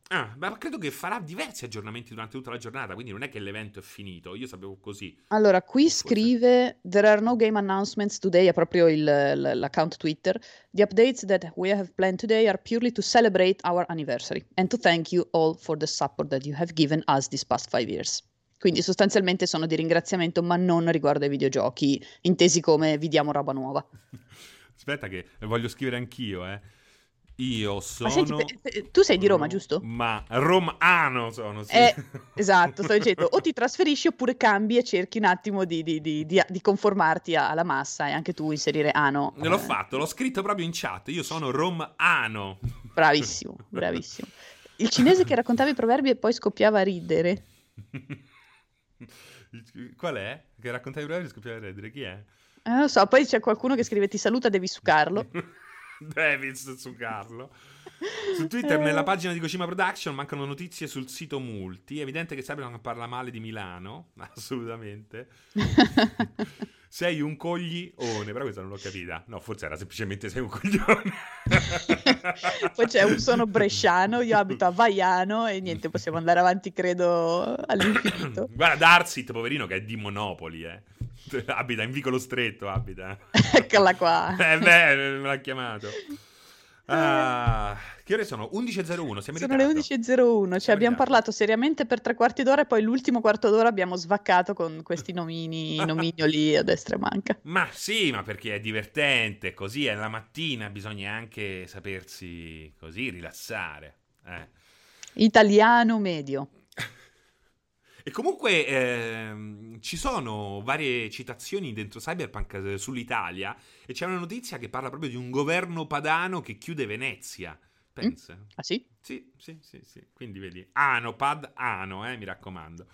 Ah, ma credo che farà diversi aggiornamenti durante tutta la giornata, quindi non è che l'evento è finito, io sapevo così. Allora, qui forse. Scrive There are no game announcements today, è proprio il, l'account Twitter. The updates that we have planned today are purely to celebrate our anniversary and to thank you all for the support that you have given us these past five years. Quindi sostanzialmente sono di ringraziamento, ma non riguardo ai videogiochi, intesi come vi diamo roba nuova. Aspetta che voglio scrivere anch'io, eh. Io sono... Senti, tu sei di Roma, giusto? Ma romano sono, sì. Eh, esatto, sto dicendo, o ti trasferisci oppure cambi e cerchi un attimo di, di, di, di conformarti alla massa e anche tu inserire ano. Ne l'ho fatto, l'ho scritto proprio in chat, io sono romano. Bravissimo, bravissimo. Il cinese che raccontava i proverbi e poi scoppiava a ridere. Qual è? Che raccontava i proverbi e scoppiava a ridere, chi è? Eh, non lo so, poi c'è qualcuno che scrive ti saluta, devi succarlo. Davis su Carlo. Su Twitter, nella pagina di Kojima Production mancano notizie sul sito Multi. È evidente che Cyberpunk parla male di Milano. Assolutamente. Sei un coglione. Però questa non l'ho capita. No, forse era semplicemente sei un coglione. Poi c'è un sono bresciano. Io abito a Vaiano. E niente, possiamo andare avanti, credo, all'infinito. Guarda, Darsit, poverino, che è di Monopoli, eh. Abita in Vicolo Stretto, abita. Eccola qua. Eh beh, me l'ha chiamato. Ah, che ore sono? undici e zero uno, siamo sono le undici e zero uno, cioè abbiamo parlato seriamente per tre quarti d'ora e poi l'ultimo quarto d'ora abbiamo svaccato con questi nomini nomignoli a destra e manca. Ma sì, ma perché è divertente, così è la mattina, bisogna anche sapersi così rilassare, eh. Italiano medio. E comunque ehm, ci sono varie citazioni dentro Cyberpunk sull'Italia, e c'è una notizia che parla proprio di un governo padano che chiude Venezia. Pensa. Mm? Ah sì? Sì, sì, sì, sì. Quindi vedi, Anopad, Ano, eh, mi raccomando.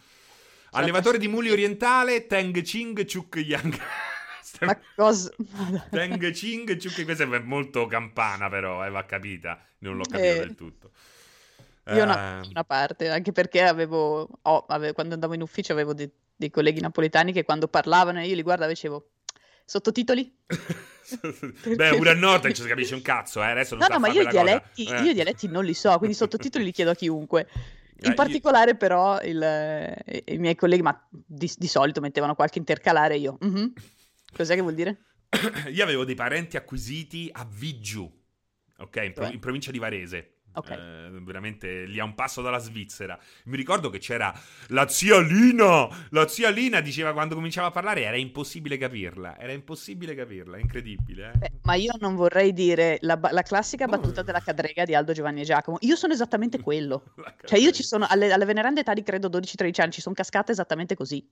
Allevatore di muli orientale, Teng Ching Chuk Yang. Ma cosa? Teng Ching Chuk, questa è molto campana però, eh, va capita, non l'ho capito eh. del tutto. Io una, una parte, anche perché avevo, oh, avevo quando andavo in ufficio avevo dei, dei colleghi napoletani che quando parlavano io li guardavo e dicevo sottotitoli? Beh, una nota non ci si capisce un cazzo, eh, adesso non no, no, ma io i dialetti, eh. io dialetti non li so, quindi sottotitoli li chiedo a chiunque. In particolare però il, i miei colleghi, ma di, di solito mettevano qualche intercalare, io mm-hmm. cos'è che vuol dire? Io avevo dei parenti acquisiti a Vigiù, ok, in, pro- in provincia di Varese. Okay. Eh, veramente lì a un passo dalla Svizzera. Mi ricordo che c'era la zia Lina. La zia Lina diceva, quando cominciava a parlare era impossibile capirla. Era impossibile capirla, incredibile, eh? Beh, ma io non vorrei dire la, ba- la classica battuta oh. della cadrega di Aldo, Giovanni e Giacomo. Io sono esattamente quello. Cioè io ci sono alle, alle venerande età di credo dodici tredici anni, ci sono cascata esattamente così.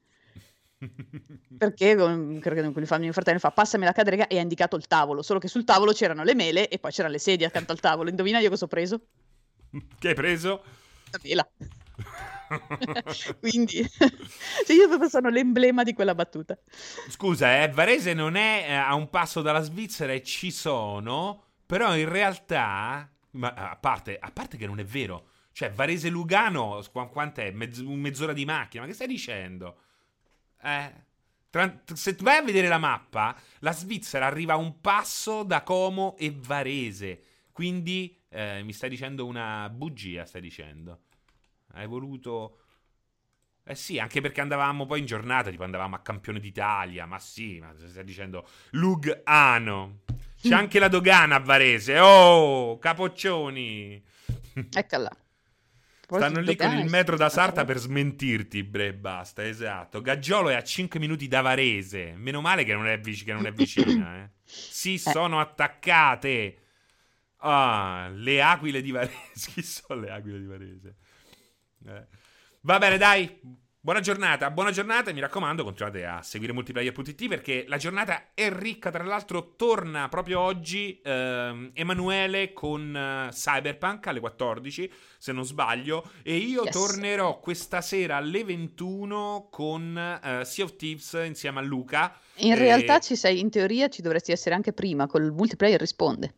Perché credo che mio fratello fa passami la cadrega e ha indicato il tavolo, solo che sul tavolo c'erano le mele e poi c'erano le sedie accanto al tavolo. Indovina io cosa ho preso? Che hai preso? La mela. Quindi cioè io proprio sono l'emblema di quella battuta. Scusa, eh, Varese non è eh, a un passo dalla Svizzera e ci sono, però in realtà ma, a, parte, a parte che non è vero, cioè Varese Lugano quant'è? Mezz- mezz'ora di macchina, ma che stai dicendo? Eh, tra, se vai a vedere la mappa, la Svizzera arriva a un passo da Como e Varese. Quindi eh, mi stai dicendo una bugia, stai dicendo. Hai voluto... Eh sì, anche perché andavamo poi in giornata, tipo andavamo a Campione d'Italia. Ma sì, ma stai dicendo Lugano. C'è mm. anche la dogana a Varese. Oh, capoccioni. Eccola. Stanno lì con il metro da Sarta per smentirti, bre, basta, esatto. Gaggiolo è a cinque minuti da Varese. Meno male che non è, vic- che non è vicina, eh. Si eh. sono attaccate. Ah, le aquile di Varese. Chi sono le aquile di Varese? Eh. Va bene, dai. Buona giornata, buona giornata. E mi raccomando, continuate a seguire multiplayer punto it, perché la giornata è ricca. Tra l'altro torna proprio oggi ehm, Emanuele con eh, Cyberpunk alle quattordici, se non sbaglio, e io yes. tornerò questa sera alle ventuno con uh, Sea of Thieves insieme a Luca. In e... realtà ci sei, in teoria ci dovresti essere anche prima, col multiplayer risponde.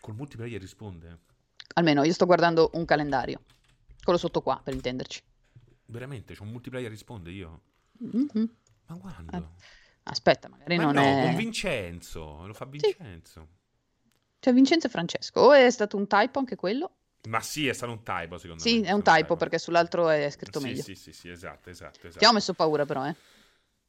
Col multiplayer risponde? Almeno io sto guardando un calendario, quello sotto qua per intenderci. Veramente? C'è un multiplayer risponde io? Mm-hmm. Ma quando? Aspetta, magari ma non no, è... con Vincenzo, lo fa Vincenzo. Sì. Cioè Vincenzo e Francesco, o è stato un typo anche quello? Ma sì, è stato un typo, secondo sì, me. Sì, è un typo, typo, perché sull'altro è scritto sì, meglio. Sì, sì, sì, esatto, esatto, esatto. Ti ho messo paura però, eh.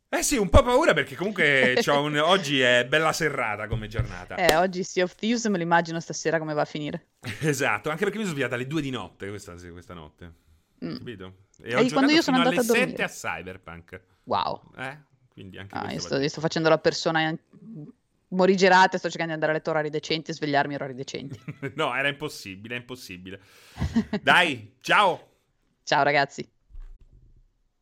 Eh sì, un po' paura perché comunque c'ho un... oggi è bella serrata come giornata. Eh, oggi Sea of Thieves me lo immagino stasera come va a finire. Esatto, anche perché mi sono svegliata alle due di notte questa, questa notte. Mm. Capito? E, e ho quando io sono andata a dormire. sette a Cyberpunk. Wow. Eh? Quindi anche ah, io sto, io sto facendo la persona... morigerata, sto cercando di andare a letto orari decenti e svegliarmi orari decenti. No, era impossibile, è impossibile. Dai, ciao! Ciao ragazzi!